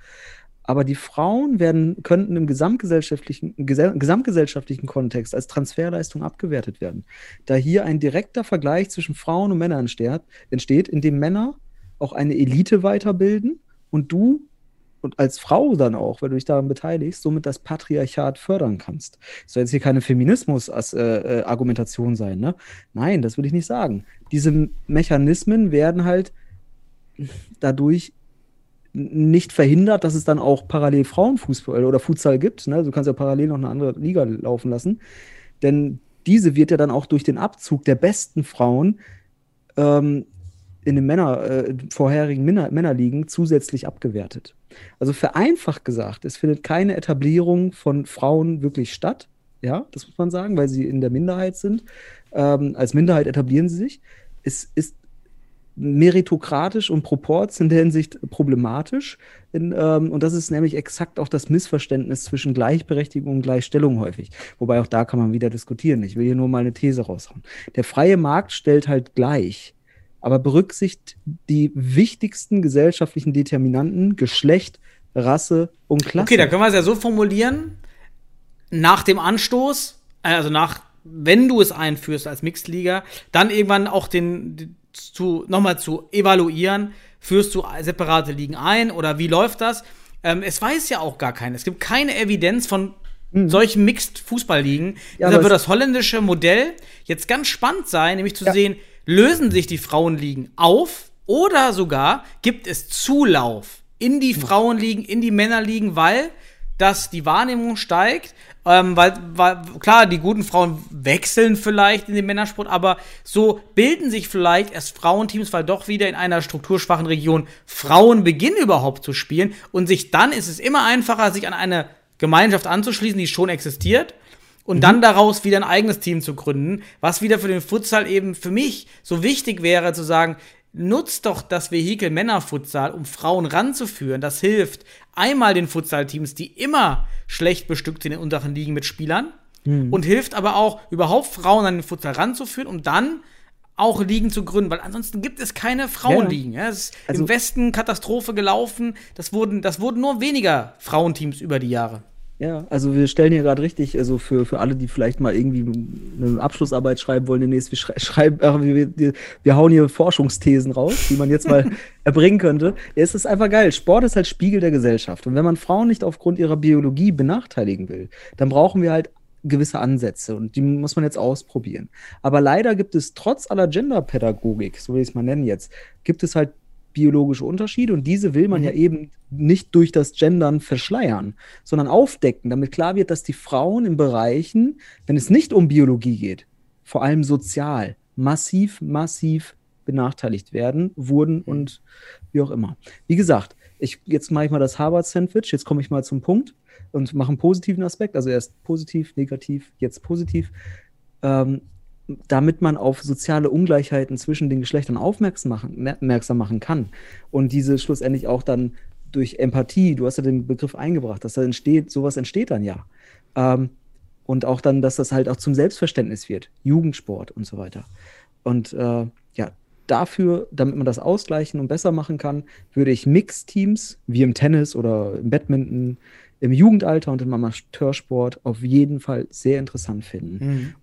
Aber die Frauen könnten im gesamtgesellschaftlichen Kontext als Transferleistung abgewertet werden. Da hier ein direkter Vergleich zwischen Frauen und Männern entsteht, in dem Männer auch eine Elite weiterbilden und du und als Frau dann auch, weil du dich daran beteiligst, somit das Patriarchat fördern kannst. Das soll jetzt hier keine Feminismus-Argumentation sein, ne? Nein, das würde ich nicht sagen. Diese Mechanismen werden halt dadurch nicht verhindert, dass es dann auch parallel Frauenfußball oder Futsal gibt. Ne? Du kannst ja parallel noch eine andere Liga laufen lassen. Denn diese wird ja dann auch durch den Abzug der besten Frauen in den vorherigen Männerligen zusätzlich abgewertet. Also vereinfacht gesagt, es findet keine Etablierung von Frauen wirklich statt. Ja, das muss man sagen, weil sie in der Minderheit sind. Als Minderheit etablieren sie sich. Es ist meritokratisch und Proports in der Hinsicht problematisch. Und das ist nämlich exakt auch das Missverständnis zwischen Gleichberechtigung und Gleichstellung häufig. Wobei auch da kann man wieder diskutieren. Ich will hier nur mal eine These raushauen. Der freie Markt stellt halt gleich, aber berücksichtigt die wichtigsten gesellschaftlichen Determinanten: Geschlecht, Rasse und Klasse. Okay, da können wir es ja so formulieren, nach dem Anstoß, also wenn du es einführst als Mixed-Liga, dann irgendwann auch nochmal zu evaluieren, führst du separate Ligen ein oder wie läuft das? Es weiß ja auch gar keiner. Es gibt keine Evidenz von solchen Mixed-Fußball-Ligen. Ja, deshalb wird das holländische Modell jetzt ganz spannend sein, nämlich zu sehen, lösen sich die Frauenligen auf oder sogar gibt es Zulauf in die Frauenligen, in die Männerligen, weil dass die Wahrnehmung steigt, weil klar, die guten Frauen wechseln vielleicht in den Männersport, aber so bilden sich vielleicht erst Frauenteams, weil doch wieder in einer strukturschwachen Region Frauen beginnen überhaupt zu spielen und dann ist es immer einfacher, sich an eine Gemeinschaft anzuschließen, die schon existiert und dann daraus wieder ein eigenes Team zu gründen, was wieder für den Futsal eben für mich so wichtig wäre, zu sagen, nutzt doch das Vehikel Männerfutsal, um Frauen ranzuführen. Das hilft einmal den Futsal-Teams, die immer schlecht bestückt sind in den unteren Ligen mit Spielern, und hilft aber auch, überhaupt Frauen an den Futsal ranzuführen, um dann auch Ligen zu gründen, weil ansonsten gibt es keine Frauenligen. Ja. Ja, es ist im Westen Katastrophe gelaufen. Das wurden nur weniger Frauenteams über die Jahre. Ja, also wir stellen hier gerade richtig, also für alle, die vielleicht mal irgendwie eine Abschlussarbeit schreiben wollen, demnächst, wir hauen hier Forschungsthesen raus, die man jetzt mal erbringen könnte. Ja, es ist einfach geil. Sport ist halt Spiegel der Gesellschaft. Und wenn man Frauen nicht aufgrund ihrer Biologie benachteiligen will, dann brauchen wir halt gewisse Ansätze und die muss man jetzt ausprobieren. Aber leider gibt es trotz aller Genderpädagogik, so will ich es mal nennen jetzt, gibt es halt biologische Unterschiede und diese will man ja eben nicht durch das Gendern verschleiern, sondern aufdecken, damit klar wird, dass die Frauen in Bereichen, wenn es nicht um Biologie geht, vor allem sozial, massiv benachteiligt wurden und wie auch immer. Wie gesagt, jetzt mache ich mal das Harvard-Sandwich, jetzt komme ich mal zum Punkt und mache einen positiven Aspekt, also erst positiv, negativ, jetzt positiv, damit man auf soziale Ungleichheiten zwischen den Geschlechtern aufmerksam machen kann und diese schlussendlich auch dann durch Empathie, du hast ja den Begriff eingebracht, dass da entsteht, sowas entsteht dann ja. Und auch dann, dass das halt auch zum Selbstverständnis wird, Jugendsport und so weiter. Und dafür, damit man das ausgleichen und besser machen kann, würde ich Mixteams, wie im Tennis oder im Badminton, im Jugendalter und im Amateursport auf jeden Fall sehr interessant finden. Mhm.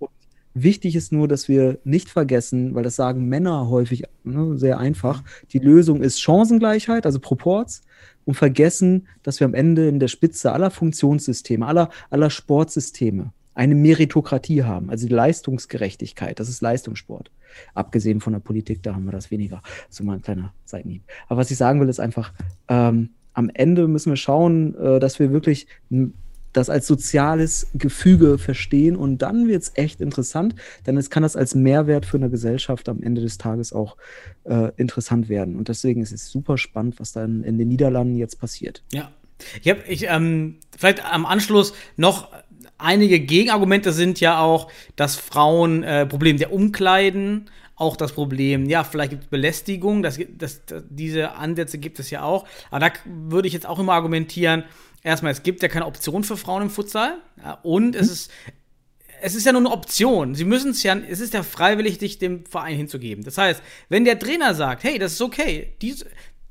Wichtig ist nur, dass wir nicht vergessen, weil das sagen Männer häufig, ne, sehr einfach, die Lösung ist Chancengleichheit, also Proports, und vergessen, dass wir am Ende in der Spitze aller Funktionssysteme, aller Sportsysteme eine Meritokratie haben, also die Leistungsgerechtigkeit, das ist Leistungssport. Abgesehen von der Politik, da haben wir das weniger. So mal ein kleiner Seitenhieb. Aber was ich sagen will, ist einfach, am Ende müssen wir schauen, dass wir wirklich das als soziales Gefüge verstehen, und dann wird es echt interessant, denn es kann das als Mehrwert für eine Gesellschaft am Ende des Tages auch interessant werden, und deswegen ist es super spannend, was dann in den Niederlanden jetzt passiert. Ja, ich vielleicht am Anschluss noch einige Gegenargumente sind ja auch das Frauen-Problem der Umkleiden, auch das Problem, ja, vielleicht gibt es Belästigung, diese Ansätze gibt es ja auch, aber da würde ich jetzt auch immer argumentieren, erstmal, es gibt ja keine Option für Frauen im Futsal, ja, und es ist ja nur eine Option, sie müssen es ja, es ist ja freiwillig, dich dem Verein hinzugeben, das heißt, wenn der Trainer sagt, hey, das ist okay,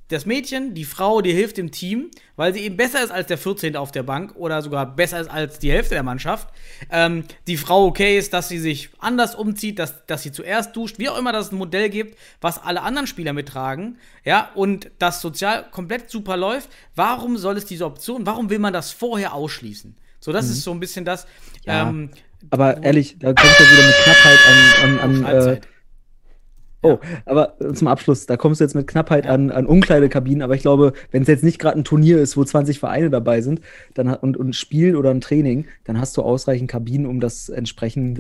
das Mädchen, die Frau, die hilft dem Team, weil sie eben besser ist als der 14. auf der Bank oder sogar besser ist als die Hälfte der Mannschaft. Die Frau okay ist, dass sie sich anders umzieht, dass sie zuerst duscht, wie auch immer, dass es ein Modell gibt, was alle anderen Spieler mittragen, ja, und das sozial komplett super läuft. Warum soll es diese Option, warum will man das vorher ausschließen? So, das ist so ein bisschen das. Ja, aber ehrlich, da kommt ja wieder mit Knappheit an Oh, aber zum Abschluss, da kommst du jetzt mit Knappheit an Umkleidekabinen, aber ich glaube, wenn es jetzt nicht gerade ein Turnier ist, wo 20 Vereine dabei sind, dann und ein Spiel oder ein Training, dann hast du ausreichend Kabinen, um das entsprechend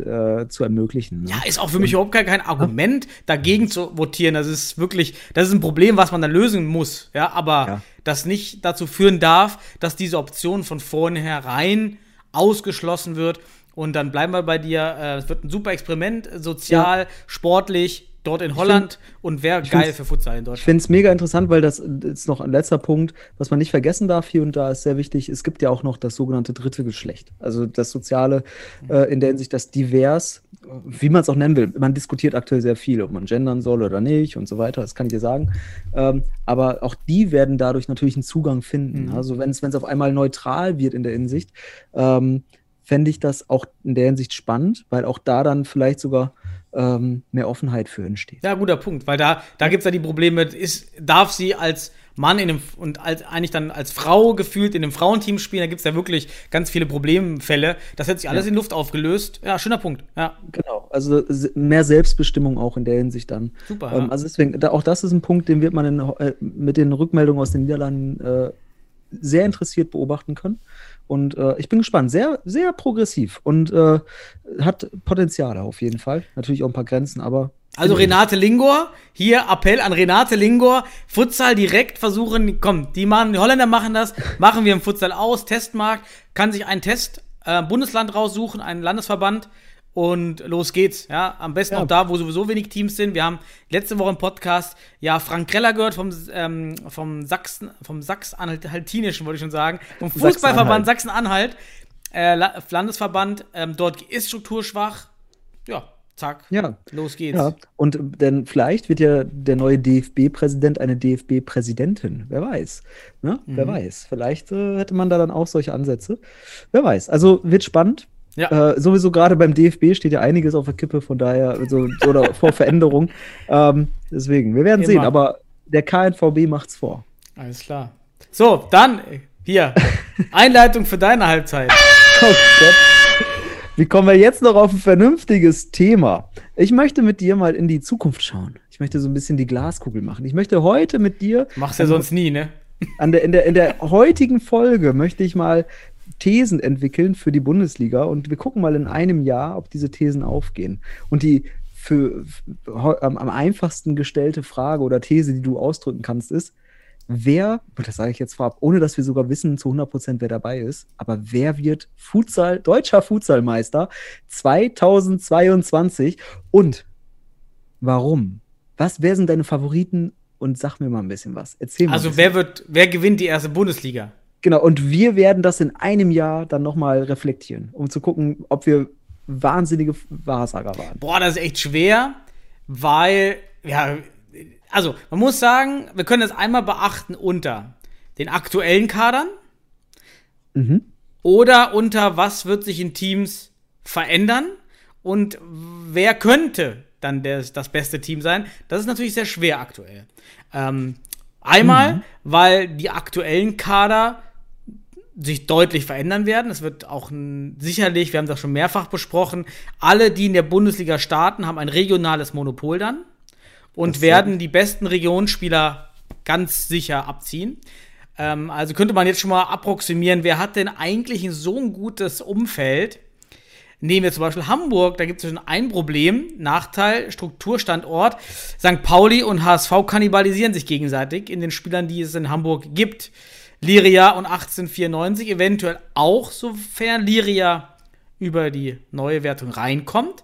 zu ermöglichen. Ne? Ja, ist auch für mich überhaupt kein Argument, dagegen zu votieren. Das ist wirklich, das ist ein Problem, was man dann lösen muss, ja, aber das nicht dazu führen darf, dass diese Option von vornherein ausgeschlossen wird, und dann bleiben wir bei dir. Es wird ein super Experiment, sozial, sportlich, dort in Holland, und wäre geil für Futsal in Deutschland. Ich finde es mega interessant, weil das ist noch ein letzter Punkt, was man nicht vergessen darf, hier und da ist sehr wichtig, es gibt ja auch noch das sogenannte dritte Geschlecht, also das Soziale, in der Hinsicht, das Divers, wie man es auch nennen will, man diskutiert aktuell sehr viel, ob man gendern soll oder nicht und so weiter, das kann ich dir sagen, aber auch die werden dadurch natürlich einen Zugang finden, also wenn es auf einmal neutral wird in der Hinsicht, fände ich das auch in der Hinsicht spannend, weil auch da dann vielleicht sogar mehr Offenheit für entsteht. Ja, guter Punkt, weil da gibt es ja die Probleme, darf sie als Mann als Frau gefühlt in einem Frauenteam spielen, da gibt es ja wirklich ganz viele Problemfälle. Das hat sich alles in Luft aufgelöst. Ja, schöner Punkt. Ja. Genau, also mehr Selbstbestimmung auch in der Hinsicht dann. Super. Also deswegen, auch das ist ein Punkt, den wird man mit den Rückmeldungen aus den Niederlanden sehr interessiert beobachten können. Und ich bin gespannt. Sehr, sehr progressiv und hat Potenziale auf jeden Fall. Natürlich auch ein paar Grenzen, aber. Also Renate Lingor, hier Appell an Renate Lingor. Futsal direkt versuchen. Komm, die Holländer machen das. Machen wir im Futsal aus. Testmarkt. Kann sich einen Test, Bundesland raussuchen, einen Landesverband. Und los geht's, ja, am besten auch da, wo sowieso wenig Teams sind. Wir haben letzte Woche im Podcast Frank Kreller gehört vom Sachsen-Anhaltinischen, wollte ich schon sagen, vom Fußballverband Sachsen-Anhalt, Landesverband, dort ist strukturschwach, ja. Zack, los geht's. Ja. Und dann vielleicht wird ja der neue DFB-Präsident eine DFB-Präsidentin. Wer weiß. Ne? Wer weiß. Vielleicht hätte man da dann auch solche Ansätze. Wer weiß. Also wird spannend. Ja. Sowieso gerade beim DFB steht ja einiges auf der Kippe, von daher, oder vor Veränderung. Deswegen, wir werden sehen, aber der KNVB macht's vor. Alles klar. So, dann hier, Einleitung für deine Halbzeit. Oh Gott. Wie kommen wir jetzt noch auf ein vernünftiges Thema? Ich möchte mit dir mal in die Zukunft schauen. Ich möchte so ein bisschen die Glaskugel machen. Ich möchte heute mit dir... Machst ja sonst nie, ne? In der heutigen Folge möchte ich mal Thesen entwickeln für die Bundesliga, und wir gucken mal in einem Jahr, ob diese Thesen aufgehen. Und die am einfachsten gestellte Frage oder These, die du ausdrücken kannst, ist, das sage ich jetzt vorab, ohne dass wir sogar wissen zu 100%, wer dabei ist, aber wer wird deutscher Futsalmeister 2022 und warum? Wer sind deine Favoriten, und sag mir mal ein bisschen was. Erzähl mal. Also wer gewinnt die erste Bundesliga? Genau, und wir werden das in einem Jahr dann nochmal reflektieren, um zu gucken, ob wir wahnsinnige Wahrsager waren. Boah, das ist echt schwer, weil, man muss sagen, wir können das einmal beachten unter den aktuellen Kadern oder unter, was wird sich in Teams verändern und wer könnte dann das beste Team sein. Das ist natürlich sehr schwer aktuell. Einmal, weil die aktuellen Kader sich deutlich verändern werden. Es wird auch sicherlich, wir haben das schon mehrfach besprochen, alle, die in der Bundesliga starten, haben ein regionales Monopol dann und werden die besten Regionsspieler ganz sicher abziehen. Also könnte man jetzt schon mal approximieren, wer hat denn eigentlich so ein gutes Umfeld? Nehmen wir zum Beispiel Hamburg, da gibt es schon ein Problem, Nachteil, Strukturstandort. St. Pauli und HSV kannibalisieren sich gegenseitig in den Spielern, die es in Hamburg gibt. Liria und 1894, eventuell auch, sofern Liria über die neue Wertung reinkommt.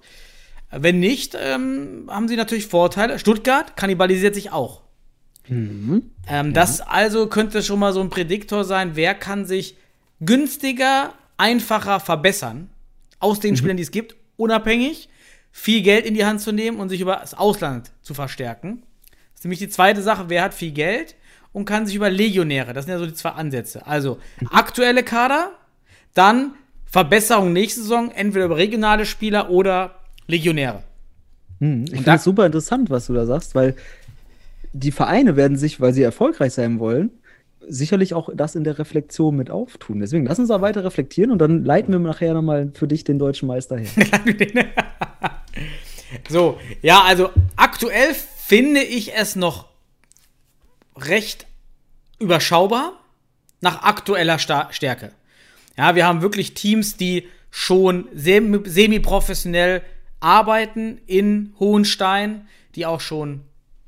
Wenn nicht, haben sie natürlich Vorteile. Stuttgart kannibalisiert sich auch. Mhm. Das also könnte schon mal so ein Prädiktor sein, wer kann sich günstiger, einfacher verbessern, aus den Spielern, die es gibt, unabhängig, viel Geld in die Hand zu nehmen und sich über das Ausland zu verstärken. Das ist nämlich die zweite Sache, wer hat viel Geld und kann sich über Legionäre, das sind ja so die zwei Ansätze. Also aktuelle Kader, dann Verbesserung nächste Saison, entweder über regionale Spieler oder Legionäre. Ich finde das super interessant, was du da sagst, weil die Vereine werden sich, weil sie erfolgreich sein wollen, sicherlich auch das in der Reflexion mit auftun. Deswegen lass uns da weiter reflektieren und dann leiten wir nachher nochmal für dich den deutschen Meister hin. So, ja, also aktuell finde ich es noch recht überschaubar nach aktueller Stärke. Ja, wir haben wirklich Teams, die schon semi-professionell arbeiten in Hohenstein, die auch schon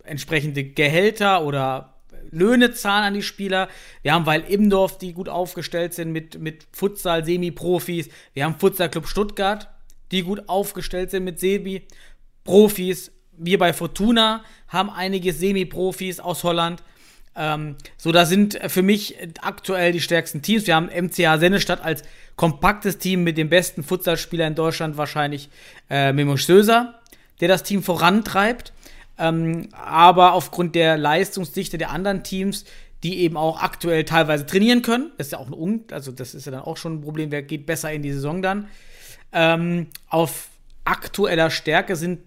entsprechende Gehälter oder Löhne zahlen an die Spieler. Wir haben Weilimdorf, die gut aufgestellt sind mit Futsal, Semi-Profis. Wir haben Futsal-Club Stuttgart, die gut aufgestellt sind mit Semi-Profis. Wir bei Fortuna haben einige Semi-Profis aus Holland. So, das sind für mich aktuell die stärksten Teams. Wir haben MCA Sennestadt als kompaktes Team mit dem besten Futsalspieler in Deutschland, wahrscheinlich Memo Söser, der das Team vorantreibt. Aber aufgrund der Leistungsdichte der anderen Teams, die eben auch aktuell teilweise trainieren können, das ist ja auch das ist ja dann auch schon ein Problem, wer geht besser in die Saison dann. Auf aktueller Stärke sind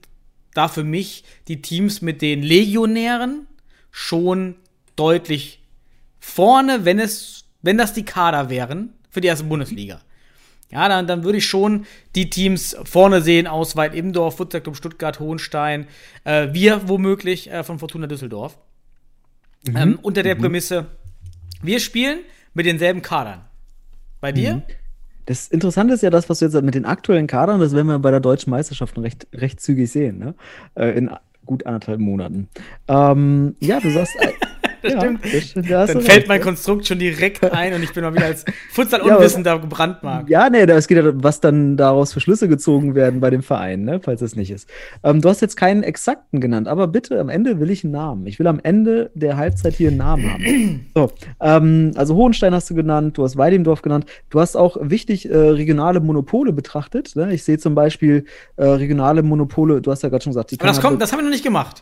da für mich die Teams mit den Legionären schon deutlich vorne, wenn das die Kader wären für die erste Bundesliga. Ja, dann würde ich schon die Teams vorne sehen aus Weilimdorf, Futsal-Club Stuttgart, Hohenstein, wir womöglich von Fortuna Düsseldorf. Unter der Prämisse, wir spielen mit denselben Kadern. Bei dir? Das Interessante ist ja das, was du jetzt mit den aktuellen Kadern, das werden wir bei der deutschen Meisterschaft recht zügig sehen, ne? In gut 1,5 Monaten. Ja, du sagst... Stimmt. Dann fällt mein Konstrukt schon direkt ein und ich bin mal wieder als Futsal-Unwissender gebrandmarkt. Ja, nee, es geht ja, was dann daraus für Schlüsse gezogen werden bei dem Verein, ne, falls das nicht ist. Du hast jetzt keinen exakten genannt, aber bitte, am Ende will ich einen Namen. Ich will am Ende der Halbzeit hier einen Namen haben. So, also Hohenstein hast du genannt, du hast Weilimdorf genannt, du hast auch wichtig regionale Monopole betrachtet, ne? Ich sehe zum Beispiel regionale Monopole, du hast ja gerade schon gesagt. Aber das haben wir noch nicht gemacht.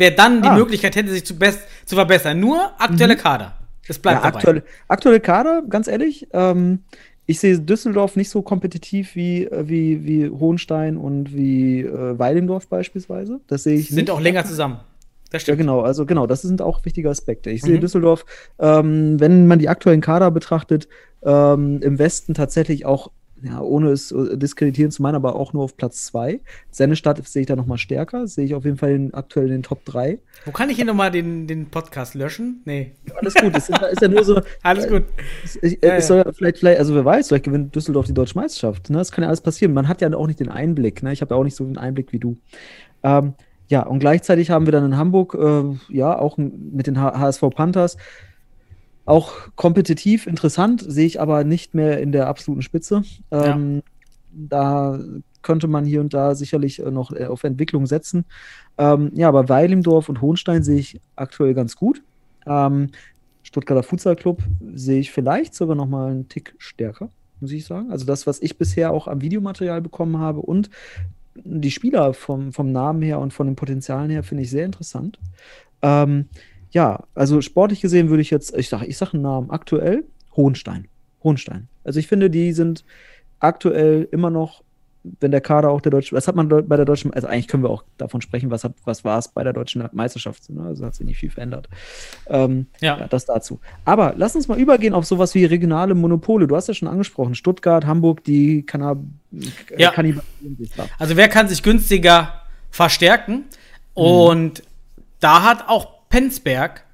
Wer dann die Möglichkeit hätte, sich zu verbessern. Nur aktuelle Kader. Das bleibt dabei. Aktuelle Kader, ganz ehrlich. Ich sehe Düsseldorf nicht so kompetitiv wie Hohenstein und wie Weilimdorf beispielsweise. Das sehe ich. Sind auch länger zusammen. Das stimmt. Ja, genau, das sind auch wichtige Aspekte. Ich sehe Düsseldorf, wenn man die aktuellen Kader betrachtet, im Westen tatsächlich auch, ja, ohne es diskreditieren zu meinen, aber auch nur auf Platz 2. Sennestadt sehe ich da nochmal stärker. Sehe ich auf jeden Fall aktuell in den Top 3. Wo kann ich hier nochmal den Podcast löschen? Nee. Alles gut. Es ist ja nur so. Alles gut. Soll ja vielleicht, also wer weiß, vielleicht gewinnt Düsseldorf die Deutsche Meisterschaft. Ne? Das kann ja alles passieren. Man hat ja auch nicht den Einblick. Ne? Ich habe ja auch nicht so einen Einblick wie du. Ja, und gleichzeitig haben wir dann in Hamburg, auch mit den HSV Panthers, auch kompetitiv interessant, sehe ich aber nicht mehr in der absoluten Spitze. Da könnte man hier und da sicherlich noch auf Entwicklung setzen. Aber Weilimdorf und Hohenstein sehe ich aktuell ganz gut. Stuttgarter Futsal-Club sehe ich vielleicht sogar noch mal einen Tick stärker, muss ich sagen. Also das, was ich bisher auch am Videomaterial bekommen habe und die Spieler vom Namen her und von den Potenzialen her finde ich sehr interessant. Ja, also sportlich gesehen würde ich jetzt, ich sage einen Namen, aktuell Hohenstein. Also ich finde, die sind aktuell immer noch, wenn der Kader auch der Deutschen, was hat man bei der Deutschen, also eigentlich können wir auch davon sprechen, was war es bei der Deutschen Meisterschaft, ne? Also hat sich nicht viel verändert. Das dazu. Aber lass uns mal übergehen auf sowas wie regionale Monopole. Du hast ja schon angesprochen, Stuttgart, Hamburg, die kannibalisieren sich da. Also wer kann sich günstiger verstärken? Und da hat auch Penzberg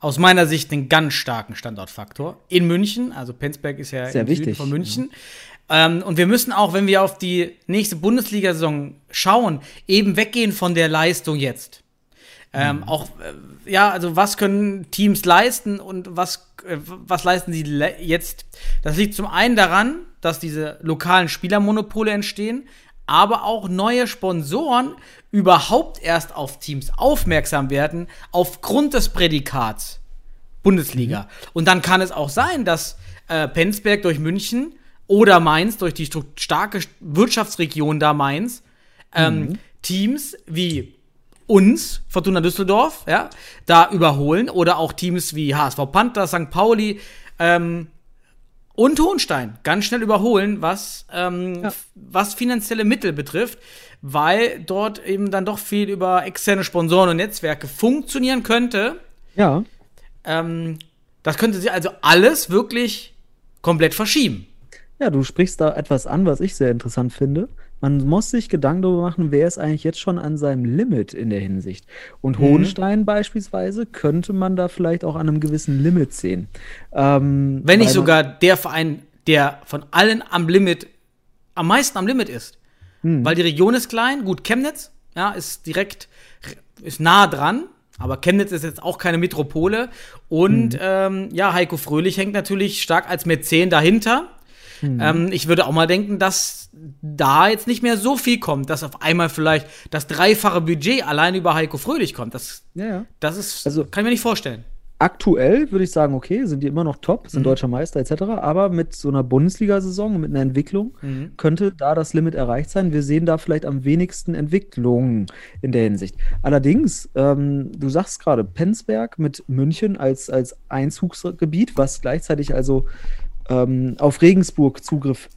aus meiner Sicht einen ganz starken Standortfaktor in München. Also Penzberg ist ja sehr im Süden von München. Ja. Und wir müssen auch, wenn wir auf die nächste Bundesliga-Saison schauen, eben weggehen von der Leistung jetzt. Also was können Teams leisten und was leisten sie jetzt? Das liegt zum einen daran, dass diese lokalen Spielermonopole entstehen, aber auch neue Sponsoren überhaupt erst auf Teams aufmerksam werden, aufgrund des Prädikats Bundesliga. Mhm. Und dann kann es auch sein, dass Penzberg durch München oder Mainz, durch die starke Wirtschaftsregion da Mainz, Teams wie uns, Fortuna Düsseldorf, ja, da überholen. Oder auch Teams wie HSV Panther, St. Pauli, und Hohenstein ganz schnell überholen, was finanzielle Mittel betrifft, weil dort eben dann doch viel über externe Sponsoren und Netzwerke funktionieren könnte. Ja. Das könnte sich also alles wirklich komplett verschieben. Ja, du sprichst da etwas an, was ich sehr interessant finde. Man muss sich Gedanken darüber machen, wer ist eigentlich jetzt schon an seinem Limit in der Hinsicht. Und Hohenstein beispielsweise könnte man da vielleicht auch an einem gewissen Limit sehen. Wenn nicht sogar der Verein, der von allen am meisten am Limit ist. Weil die Region ist klein. Gut, Chemnitz, ja, ist nah dran. Aber Chemnitz ist jetzt auch keine Metropole. Und Heiko Fröhlich hängt natürlich stark als Mäzen dahinter. Ich würde auch mal denken, dass da jetzt nicht mehr so viel kommt, dass auf einmal vielleicht das dreifache Budget allein über Heiko Fröhlich kommt. Das ist, also, kann ich mir nicht vorstellen. Aktuell würde ich sagen, okay, sind die immer noch top, sind deutscher Meister etc., aber mit so einer Bundesliga-Saison, mit einer Entwicklung, könnte da das Limit erreicht sein. Wir sehen da vielleicht am wenigsten Entwicklungen in der Hinsicht. Allerdings, du sagst gerade, Penzberg mit München als Einzugsgebiet, was gleichzeitig also auf Regensburg Zugriff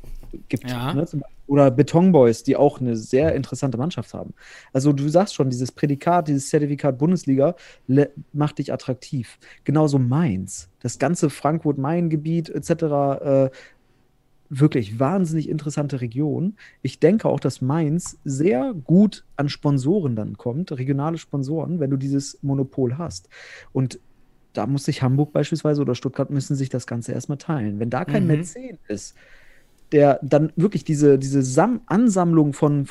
gibt. Ja. Ne? Oder Betonboys, die auch eine sehr interessante Mannschaft haben. Also du sagst schon, dieses Prädikat, dieses Zertifikat Bundesliga macht dich attraktiv. Genauso Mainz. Das ganze Frankfurt-Main-Gebiet etc., wirklich wahnsinnig interessante Region. Ich denke auch, dass Mainz sehr gut an Sponsoren dann kommt, regionale Sponsoren, wenn du dieses Monopol hast. Und da muss sich Hamburg beispielsweise oder Stuttgart müssen sich das Ganze erstmal teilen. Wenn da kein Mäzen ist, der dann wirklich diese Ansammlung von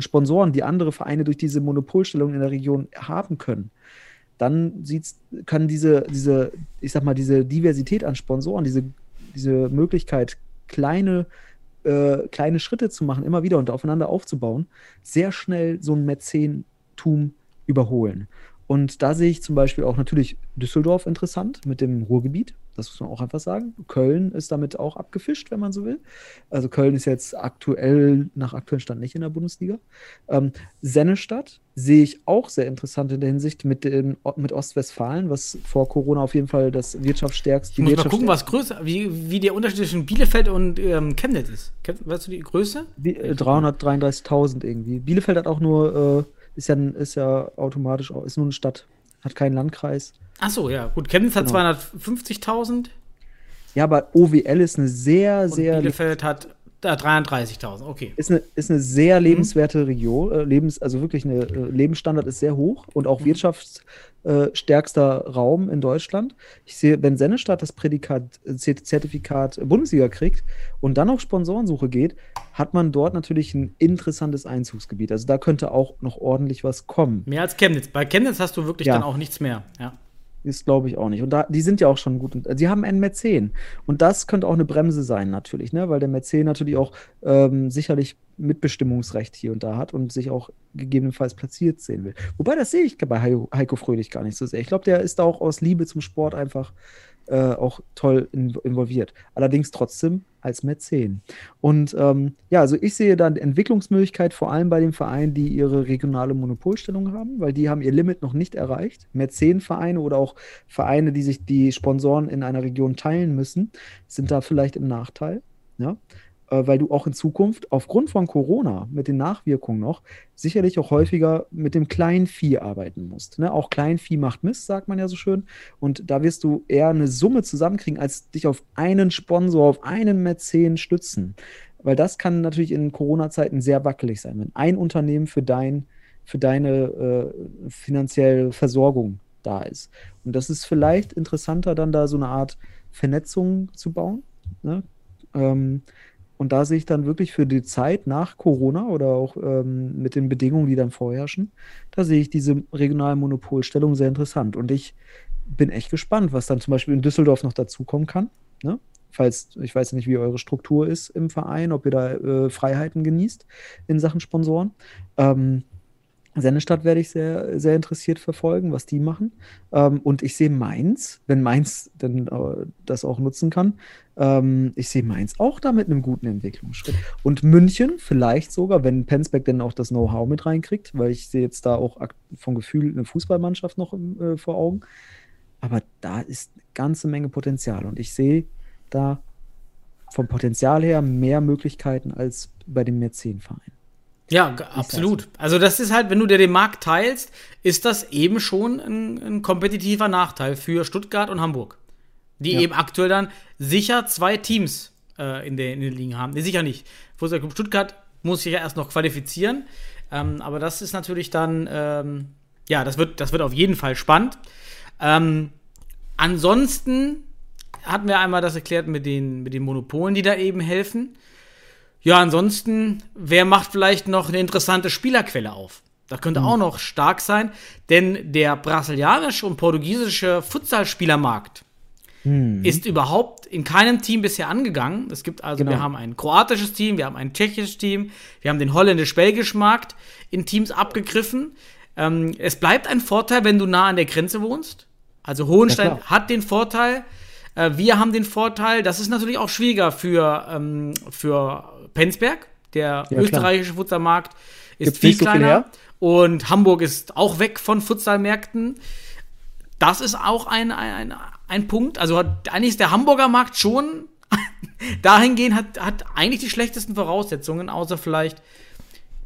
Sponsoren, die andere Vereine durch diese Monopolstellung in der Region haben können, dann kann diese, ich sag mal, diese Diversität an Sponsoren, diese Möglichkeit, kleine Schritte zu machen, immer wieder und aufeinander aufzubauen, sehr schnell so ein Mäzentum überholen. Und da sehe ich zum Beispiel auch natürlich Düsseldorf interessant mit dem Ruhrgebiet. Das muss man auch einfach sagen. Köln ist damit auch abgefischt, wenn man so will. Also Köln ist jetzt nach aktuellem Stand nicht in der Bundesliga. Sennestadt sehe ich auch sehr interessant in der Hinsicht mit Ostwestfalen, was vor Corona auf jeden Fall das wirtschaftsstärkste. Ich muss mal gucken, was größer, wie der Unterschied zwischen Bielefeld und Chemnitz ist. Weißt du die Größe? 333.000 irgendwie. Bielefeld hat auch nur... Ist ja automatisch, ist nur eine Stadt, hat keinen Landkreis. Ach so, ja, gut. Chemnitz hat 250.000. Ja, aber OWL ist eine sehr, sehr. Und Bielefeld hat 33.000, okay. Ist eine sehr lebenswerte Region, Lebensstandard ist sehr hoch und auch wirtschaftsstärkster Raum in Deutschland. Ich sehe, wenn Sennestadt das Zertifikat Bundesliga kriegt und dann auf Sponsorensuche geht, hat man dort natürlich ein interessantes Einzugsgebiet. Also da könnte auch noch ordentlich was kommen. Mehr als Chemnitz. Bei Chemnitz hast du wirklich dann auch nichts mehr, ja. Ist, glaube ich, auch nicht. Und da, die sind ja auch schon gut. Sie haben einen Mäzen. Und das könnte auch eine Bremse sein, natürlich, ne? Weil der Mäzen natürlich auch sicherlich Mitbestimmungsrecht hier und da hat und sich auch gegebenenfalls platziert sehen will. Wobei, das sehe ich bei Heiko Fröhlich gar nicht so sehr. Ich glaube, der ist da auch aus Liebe zum Sport einfach auch toll involviert. Allerdings trotzdem als Mäzen. Und also ich sehe da eine Entwicklungsmöglichkeit, vor allem bei den Vereinen, die ihre regionale Monopolstellung haben, weil die haben ihr Limit noch nicht erreicht. Mäzenvereine oder auch Vereine, die sich die Sponsoren in einer Region teilen müssen, sind da vielleicht im Nachteil, ja? Weil du auch in Zukunft aufgrund von Corona mit den Nachwirkungen noch sicherlich auch häufiger mit dem Kleinvieh arbeiten musst. Ne? Auch Kleinvieh macht Mist, sagt man ja so schön. Und da wirst du eher eine Summe zusammenkriegen, als dich auf einen Sponsor, auf einen Mäzen stützen. Weil das kann natürlich in Corona-Zeiten sehr wackelig sein, wenn ein Unternehmen für deine finanzielle Versorgung da ist. Und das ist vielleicht interessanter, dann da so eine Art Vernetzung zu bauen. Ne? Und da sehe ich dann wirklich für die Zeit nach Corona oder auch mit den Bedingungen, die dann vorherrschen, da sehe ich diese regionale Monopolstellung sehr interessant. Und ich bin echt gespannt, was dann zum Beispiel in Düsseldorf noch dazukommen kann. Ne? Falls, ich weiß nicht, wie eure Struktur ist im Verein, ob ihr da Freiheiten genießt in Sachen Sponsoren. Sennestadt werde ich sehr, sehr interessiert verfolgen, was die machen. Und ich sehe Mainz, wenn Mainz denn das auch nutzen kann, ich sehe Mainz auch da mit einem guten Entwicklungsschritt. Und München vielleicht sogar, wenn Penzberg denn auch das Know-how mit reinkriegt, weil ich sehe jetzt da auch vom Gefühl eine Fußballmannschaft noch vor Augen. Aber da ist eine ganze Menge Potenzial. Und ich sehe da vom Potenzial her mehr Möglichkeiten als bei dem Mäzenverein. Ja, absolut. Also das ist halt, wenn du dir den Markt teilst, ist das eben schon ein kompetitiver Nachteil für Stuttgart und Hamburg, die eben aktuell dann sicher zwei Teams in den Ligen haben. Nee, sicher nicht. Futsal-Club Stuttgart muss sich ja erst noch qualifizieren, aber das ist natürlich dann, das wird auf jeden Fall spannend. Ansonsten hatten wir einmal das erklärt mit den Monopolen, die da eben helfen. Ja, ansonsten, wer macht vielleicht noch eine interessante Spielerquelle auf? Das könnte auch noch stark sein, denn der brasilianische und portugiesische Futsalspielermarkt ist überhaupt in keinem Team bisher angegangen. Es gibt also, wir haben ein kroatisches Team, wir haben ein tschechisches Team, wir haben den holländisch-belgischen Markt in Teams abgegriffen. Es bleibt ein Vorteil, wenn du nah an der Grenze wohnst. Also Hohenstein hat den Vorteil, wir haben den Vorteil, das ist natürlich auch schwieriger für Penzberg, der österreichische Futsalmarkt ist viel kleiner und Hamburg ist auch weg von Futsalmärkten. Das ist auch ein Punkt, also eigentlich ist der Hamburger Markt schon dahingehend hat eigentlich die schlechtesten Voraussetzungen, außer vielleicht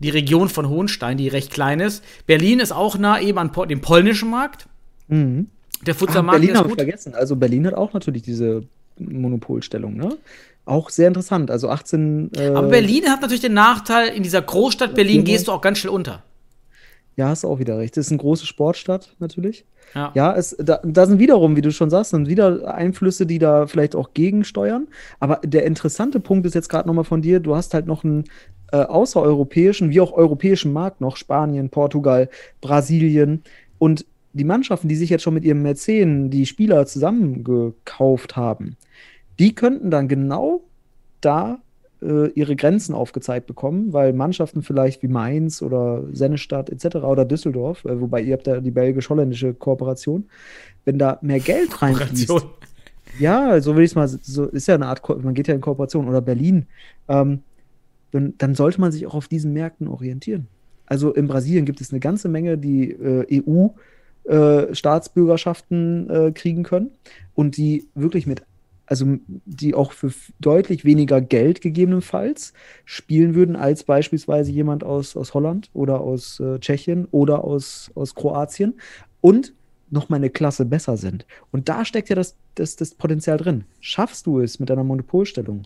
die Region von Hohenstein, die recht klein ist. Berlin ist auch nah eben an dem polnischen Markt. Mhm. Der Futsalmarkt ist gut. Berlin habe ich vergessen. Also Berlin hat auch natürlich diese Monopolstellung, ne? Auch sehr interessant. Also 18. Aber Berlin hat natürlich den Nachteil, in dieser Großstadt Berlin gehst du auch ganz schnell unter. Ja, hast auch wieder recht. Das ist eine große Sportstadt natürlich. Ja, da sind wiederum, wie du schon sagst, sind wieder Einflüsse, die da vielleicht auch gegensteuern. Aber der interessante Punkt ist jetzt gerade nochmal von dir, du hast halt noch einen außereuropäischen, wie auch europäischen Markt noch, Spanien, Portugal, Brasilien und die Mannschaften, die sich jetzt schon mit ihrem Mäzen die Spieler zusammengekauft haben, die könnten dann genau da ihre Grenzen aufgezeigt bekommen, weil Mannschaften vielleicht wie Mainz oder Sennestadt etc. oder Düsseldorf, wobei ihr habt da die belgisch-holländische Kooperation, wenn da mehr Geld reinfließt. Ja, so will ich es mal, so ist ja eine Art, man geht ja in Kooperation oder Berlin, dann sollte man sich auch auf diesen Märkten orientieren. Also in Brasilien gibt es eine ganze Menge, die EU Staatsbürgerschaften kriegen können und die wirklich die auch für deutlich weniger Geld gegebenenfalls spielen würden als beispielsweise jemand aus Holland oder aus Tschechien oder aus Kroatien und nochmal eine Klasse besser sind. Und da steckt ja das Potenzial drin. Schaffst du es mit deiner Monopolstellung,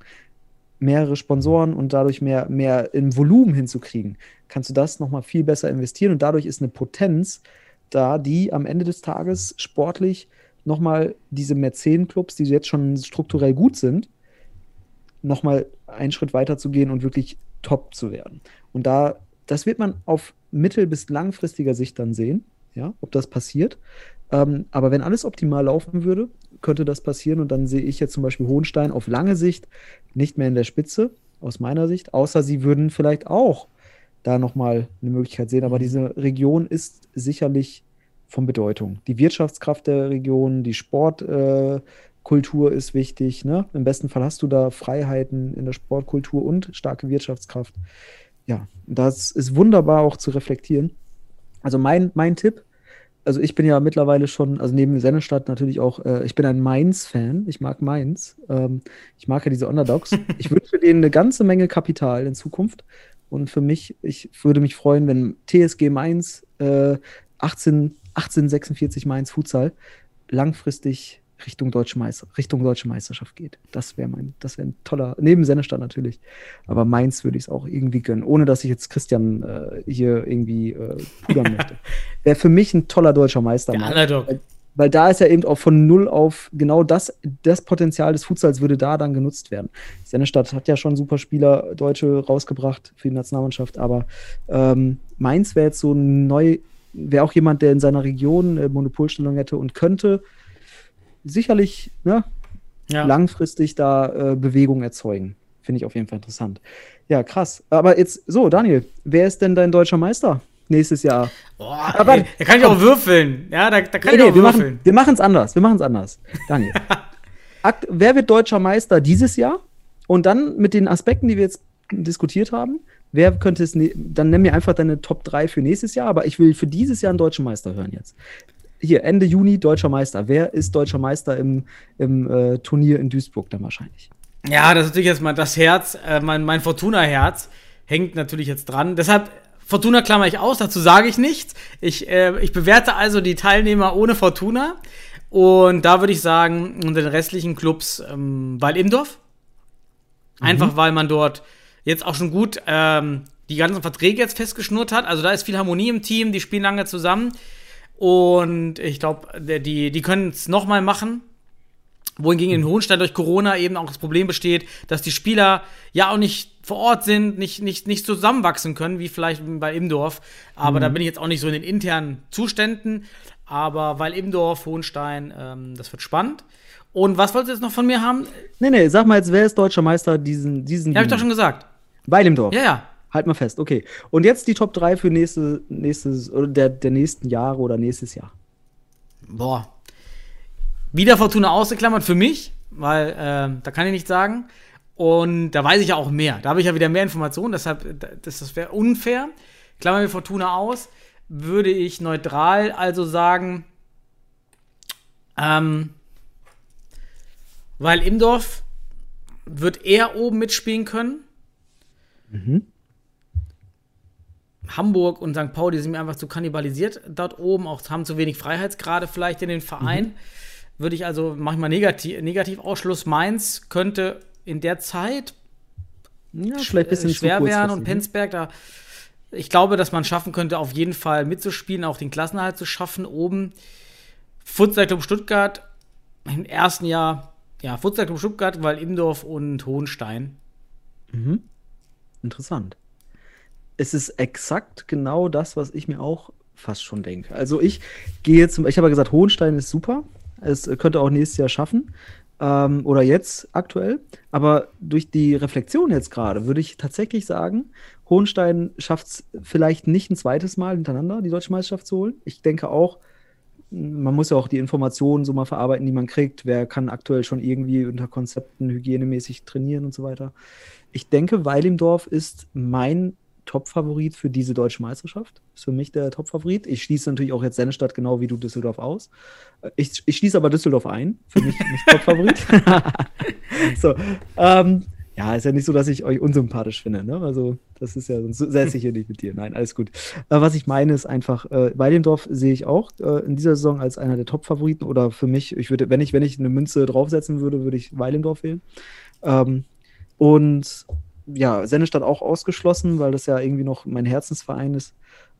mehrere Sponsoren und dadurch mehr im Volumen hinzukriegen, kannst du das nochmal viel besser investieren und dadurch ist eine Potenz da, die am Ende des Tages sportlich nochmal diese Mäzen-Clubs, die jetzt schon strukturell gut sind, nochmal einen Schritt weiter zu gehen und wirklich top zu werden. Und das wird man auf mittel- bis langfristiger Sicht dann sehen, ja, ob das passiert. Aber wenn alles optimal laufen würde, könnte das passieren. Und dann sehe ich jetzt zum Beispiel Hohenstein auf lange Sicht nicht mehr in der Spitze, aus meiner Sicht, außer sie würden vielleicht auch da nochmal eine Möglichkeit sehen. Aber diese Region ist sicherlich von Bedeutung. Die Wirtschaftskraft der Region, die Sportkultur ist wichtig. Ne? Im besten Fall hast du da Freiheiten in der Sportkultur und starke Wirtschaftskraft. Ja, das ist wunderbar auch zu reflektieren. Also mein Tipp, also ich bin ja mittlerweile schon, also neben Sennestadt natürlich auch, ich bin ein Mainz-Fan, ich mag Mainz. Ich mag ja diese Underdogs. Ich wünsche denen eine ganze Menge Kapital in Zukunft. Und für mich, ich würde mich freuen, wenn TSG Mainz 1846 Mainz Futsal langfristig Richtung Deutsche Meisterschaft geht. Das wäre ein toller, neben Sennestadt natürlich, aber Mainz würde ich es auch irgendwie gönnen, ohne dass ich jetzt Christian hier irgendwie pudern möchte. Wäre für mich ein toller deutscher Meister. Ja, weil da ist ja eben auch von null auf genau das Potenzial des Futsals würde da dann genutzt werden. Sennestadt hat ja schon super Spieler, Deutsche rausgebracht für die Nationalmannschaft, aber Mainz wäre jetzt so wäre auch jemand, der in seiner Region Monopolstellung hätte und könnte sicherlich langfristig da Bewegung erzeugen. Finde ich auf jeden Fall interessant. Ja, krass. Aber jetzt so, Daniel, wer ist denn dein deutscher Meister nächstes Jahr? Boah, aber, ey, da kann ich auch würfeln. Ja, da kann ich auch würfeln. Wir machen es anders. Daniel, wer wird deutscher Meister dieses Jahr? Und dann mit den Aspekten, die wir jetzt diskutiert haben, wer könnte es, dann nenn mir einfach deine Top 3 für nächstes Jahr, aber ich will für dieses Jahr einen deutschen Meister hören jetzt. Hier, Ende Juni, deutscher Meister. Wer ist deutscher Meister im Turnier in Duisburg dann wahrscheinlich? Ja, das ist natürlich jetzt mal das Herz, mein Fortuna-Herz hängt natürlich jetzt dran. Deshalb, Fortuna klammer ich aus, dazu sage ich nichts. Ich bewerte also die Teilnehmer ohne Fortuna und da würde ich sagen, unter den restlichen Clubs Weilimdorf. Einfach, weil man dort jetzt auch schon gut die ganzen Verträge jetzt festgeschnurrt hat. Also da ist viel Harmonie im Team, die spielen lange zusammen. Und ich glaube, die können es nochmal machen. Wohingegen in Hohenstein durch Corona eben auch das Problem besteht, dass die Spieler ja auch nicht vor Ort sind, nicht zusammenwachsen können, wie vielleicht bei Imdorf. Aber da bin ich jetzt auch nicht so in den internen Zuständen. Aber weil Imdorf, Hohenstein, das wird spannend. Und was wolltest du jetzt noch von mir haben? Nee, sag mal jetzt, wer ist deutscher Meister diesen Hab ich doch schon gesagt. Weilimdorf. Ja. Halt mal fest, okay. Und jetzt die Top 3 für der nächsten Jahre oder nächstes Jahr. Boah. Wieder Fortuna ausgeklammert für mich, weil da kann ich nichts sagen. Und da weiß ich ja auch mehr. Da habe ich ja wieder mehr Informationen, deshalb, das wäre unfair. Klammern wir Fortuna aus, würde ich neutral also sagen, weil Imdorf wird eher oben mitspielen können. Mhm. Hamburg und St. Pauli sind mir einfach zu kannibalisiert dort oben, auch haben zu wenig Freiheitsgrade vielleicht in den Verein. Würde ich also manchmal negativ Ausschluss. Mainz könnte in der Zeit vielleicht bisschen schwer werden und Penzberg da. Ich glaube, dass man schaffen könnte, auf jeden Fall mitzuspielen, auch den Klassenerhalt zu schaffen oben. Futsal-Club Stuttgart im ersten Jahr, ja, Futsal-Club Stuttgart, Weilimdorf und Hohenstein. Mhm. Interessant. Es ist exakt genau das, was ich mir auch fast schon denke. Also ich habe ja gesagt, Hohenstein ist super. Es könnte auch nächstes Jahr schaffen. Oder jetzt aktuell. Aber durch die Reflexion jetzt gerade würde ich tatsächlich sagen, Hohenstein schafft es vielleicht nicht ein zweites Mal hintereinander, die Deutsche Meisterschaft zu holen. Ich denke auch, man muss ja auch die Informationen so mal verarbeiten, die man kriegt. Wer kann aktuell schon irgendwie unter Konzepten hygienemäßig trainieren und so weiter. Ich denke, Weilimdorf ist mein Top-Favorit für diese deutsche Meisterschaft. Ist für mich der Top-Favorit. Ich schließe natürlich auch jetzt Sennestadt genau wie du Düsseldorf aus. Ich schließe aber Düsseldorf ein. Für mich nicht Top-Favorit. So. Ja, ist ja nicht so, dass ich euch unsympathisch finde, ne? Also, das ist ja, sonst säße ich hier nicht mit dir. Nein, alles gut. Was ich meine, ist einfach, Weilimdorf sehe ich auch in dieser Saison als einer der Top-Favoriten oder für mich, ich würde, wenn ich eine Münze draufsetzen würde, würde ich Weilimdorf wählen. Und ja, Sennestadt auch ausgeschlossen, weil das ja irgendwie noch mein Herzensverein ist.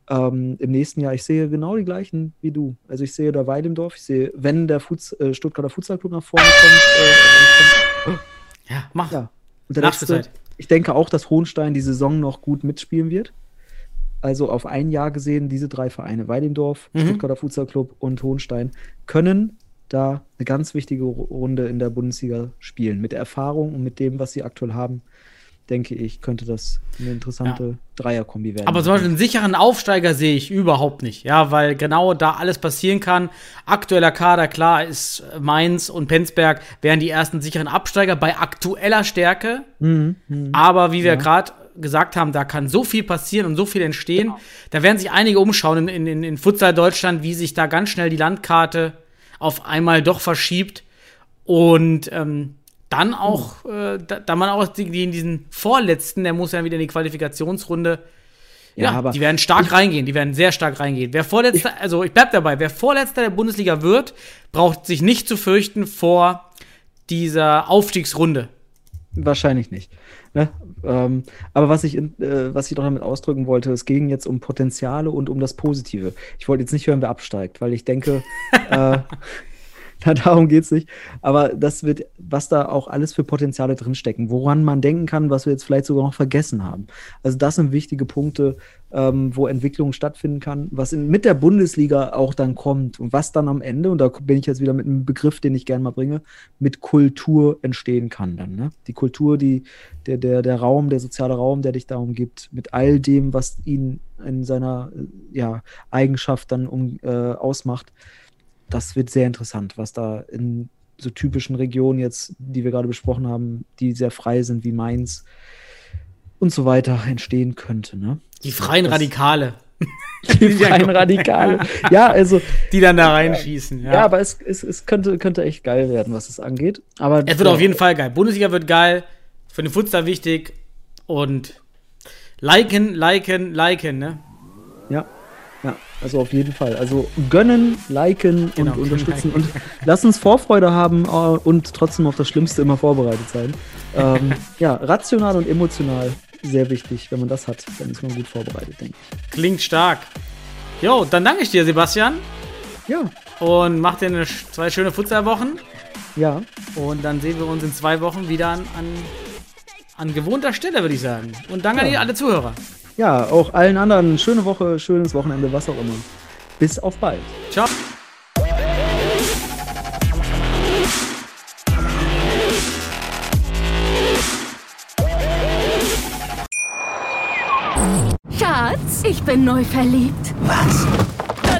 Im nächsten Jahr, ich sehe genau die gleichen wie du. Also ich sehe da Weilimdorf, ich sehe, wenn der Stuttgarter Futsal-Club nach vorne kommt. Ja, mach. Ja. Und der letzte, ich denke auch, dass Hohenstein die Saison noch gut mitspielen wird. Also auf ein Jahr gesehen, diese drei Vereine, Weilimdorf, Stuttgarter Futsal-Club und Hohenstein, können da eine ganz wichtige Runde in der Bundesliga spielen. Mit der Erfahrung und mit dem, was sie aktuell haben, denke ich, könnte das eine interessante Dreierkombi werden. Aber zum Beispiel einen sicheren Aufsteiger sehe ich überhaupt nicht. Ja, weil genau da alles passieren kann. Aktueller Kader, klar, ist Mainz und Penzberg wären die ersten sicheren Absteiger bei aktueller Stärke. Aber wie wir gerade gesagt haben, da kann so viel passieren und so viel entstehen. Genau. Da werden sich einige umschauen in Futsal Deutschland, wie sich da ganz schnell die Landkarte auf einmal doch verschiebt. Und dann auch, da man auch in diesen Vorletzten, der muss ja wieder in die Qualifikationsrunde, Ja, aber die werden sehr stark reingehen. Wer Vorletzter, also ich bleib dabei, wer Vorletzter der Bundesliga wird, braucht sich nicht zu fürchten vor dieser Aufstiegsrunde. Wahrscheinlich nicht. Ne? Aber was ich doch damit ausdrücken wollte, es ging jetzt um Potenziale und um das Positive. Ich wollte jetzt nicht hören, wer absteigt, weil ich denke, darum geht's nicht. Aber das wird, was da auch alles für Potenziale drinstecken, woran man denken kann, was wir jetzt vielleicht sogar noch vergessen haben. Also das sind wichtige Punkte, wo Entwicklung stattfinden kann, was mit der Bundesliga auch dann kommt und was dann am Ende, und da bin ich jetzt wieder mit einem Begriff, den ich gerne mal bringe, mit Kultur entstehen kann dann. Ne? Die Kultur, der Raum, der soziale Raum, der dich da umgibt, mit all dem, was ihn in seiner Eigenschaft dann ausmacht. Das wird sehr interessant, was da in so typischen Regionen jetzt, die wir gerade besprochen haben, die sehr frei sind wie Mainz und so weiter, entstehen könnte. Ne? Die freien Radikale. Die freien Radikale. Ja, also. Die dann da reinschießen. Ja, aber es könnte echt geil werden, was es angeht. Aber es wird auf jeden Fall geil. Bundesliga wird geil, für den Futsal wichtig und liken, ne? Ja. Ja, also auf jeden Fall. Also gönnen, liken, genau, und unterstützen. Und lass uns Vorfreude haben und trotzdem auf das Schlimmste immer vorbereitet sein. Rational und emotional sehr wichtig. Wenn man das hat, dann ist man gut vorbereitet, denke ich. Klingt stark. Jo, dann danke ich dir, Sebastian. Ja. Und mach dir 2 schöne Futsalwochen. Ja. Und dann sehen wir uns in 2 Wochen wieder an gewohnter Stelle, würde ich sagen. Und danke an alle Zuhörer. Ja, auch allen anderen. Schöne Woche, schönes Wochenende, was auch immer. Bis auf bald. Ciao. Schatz, ich bin neu verliebt. Was? Da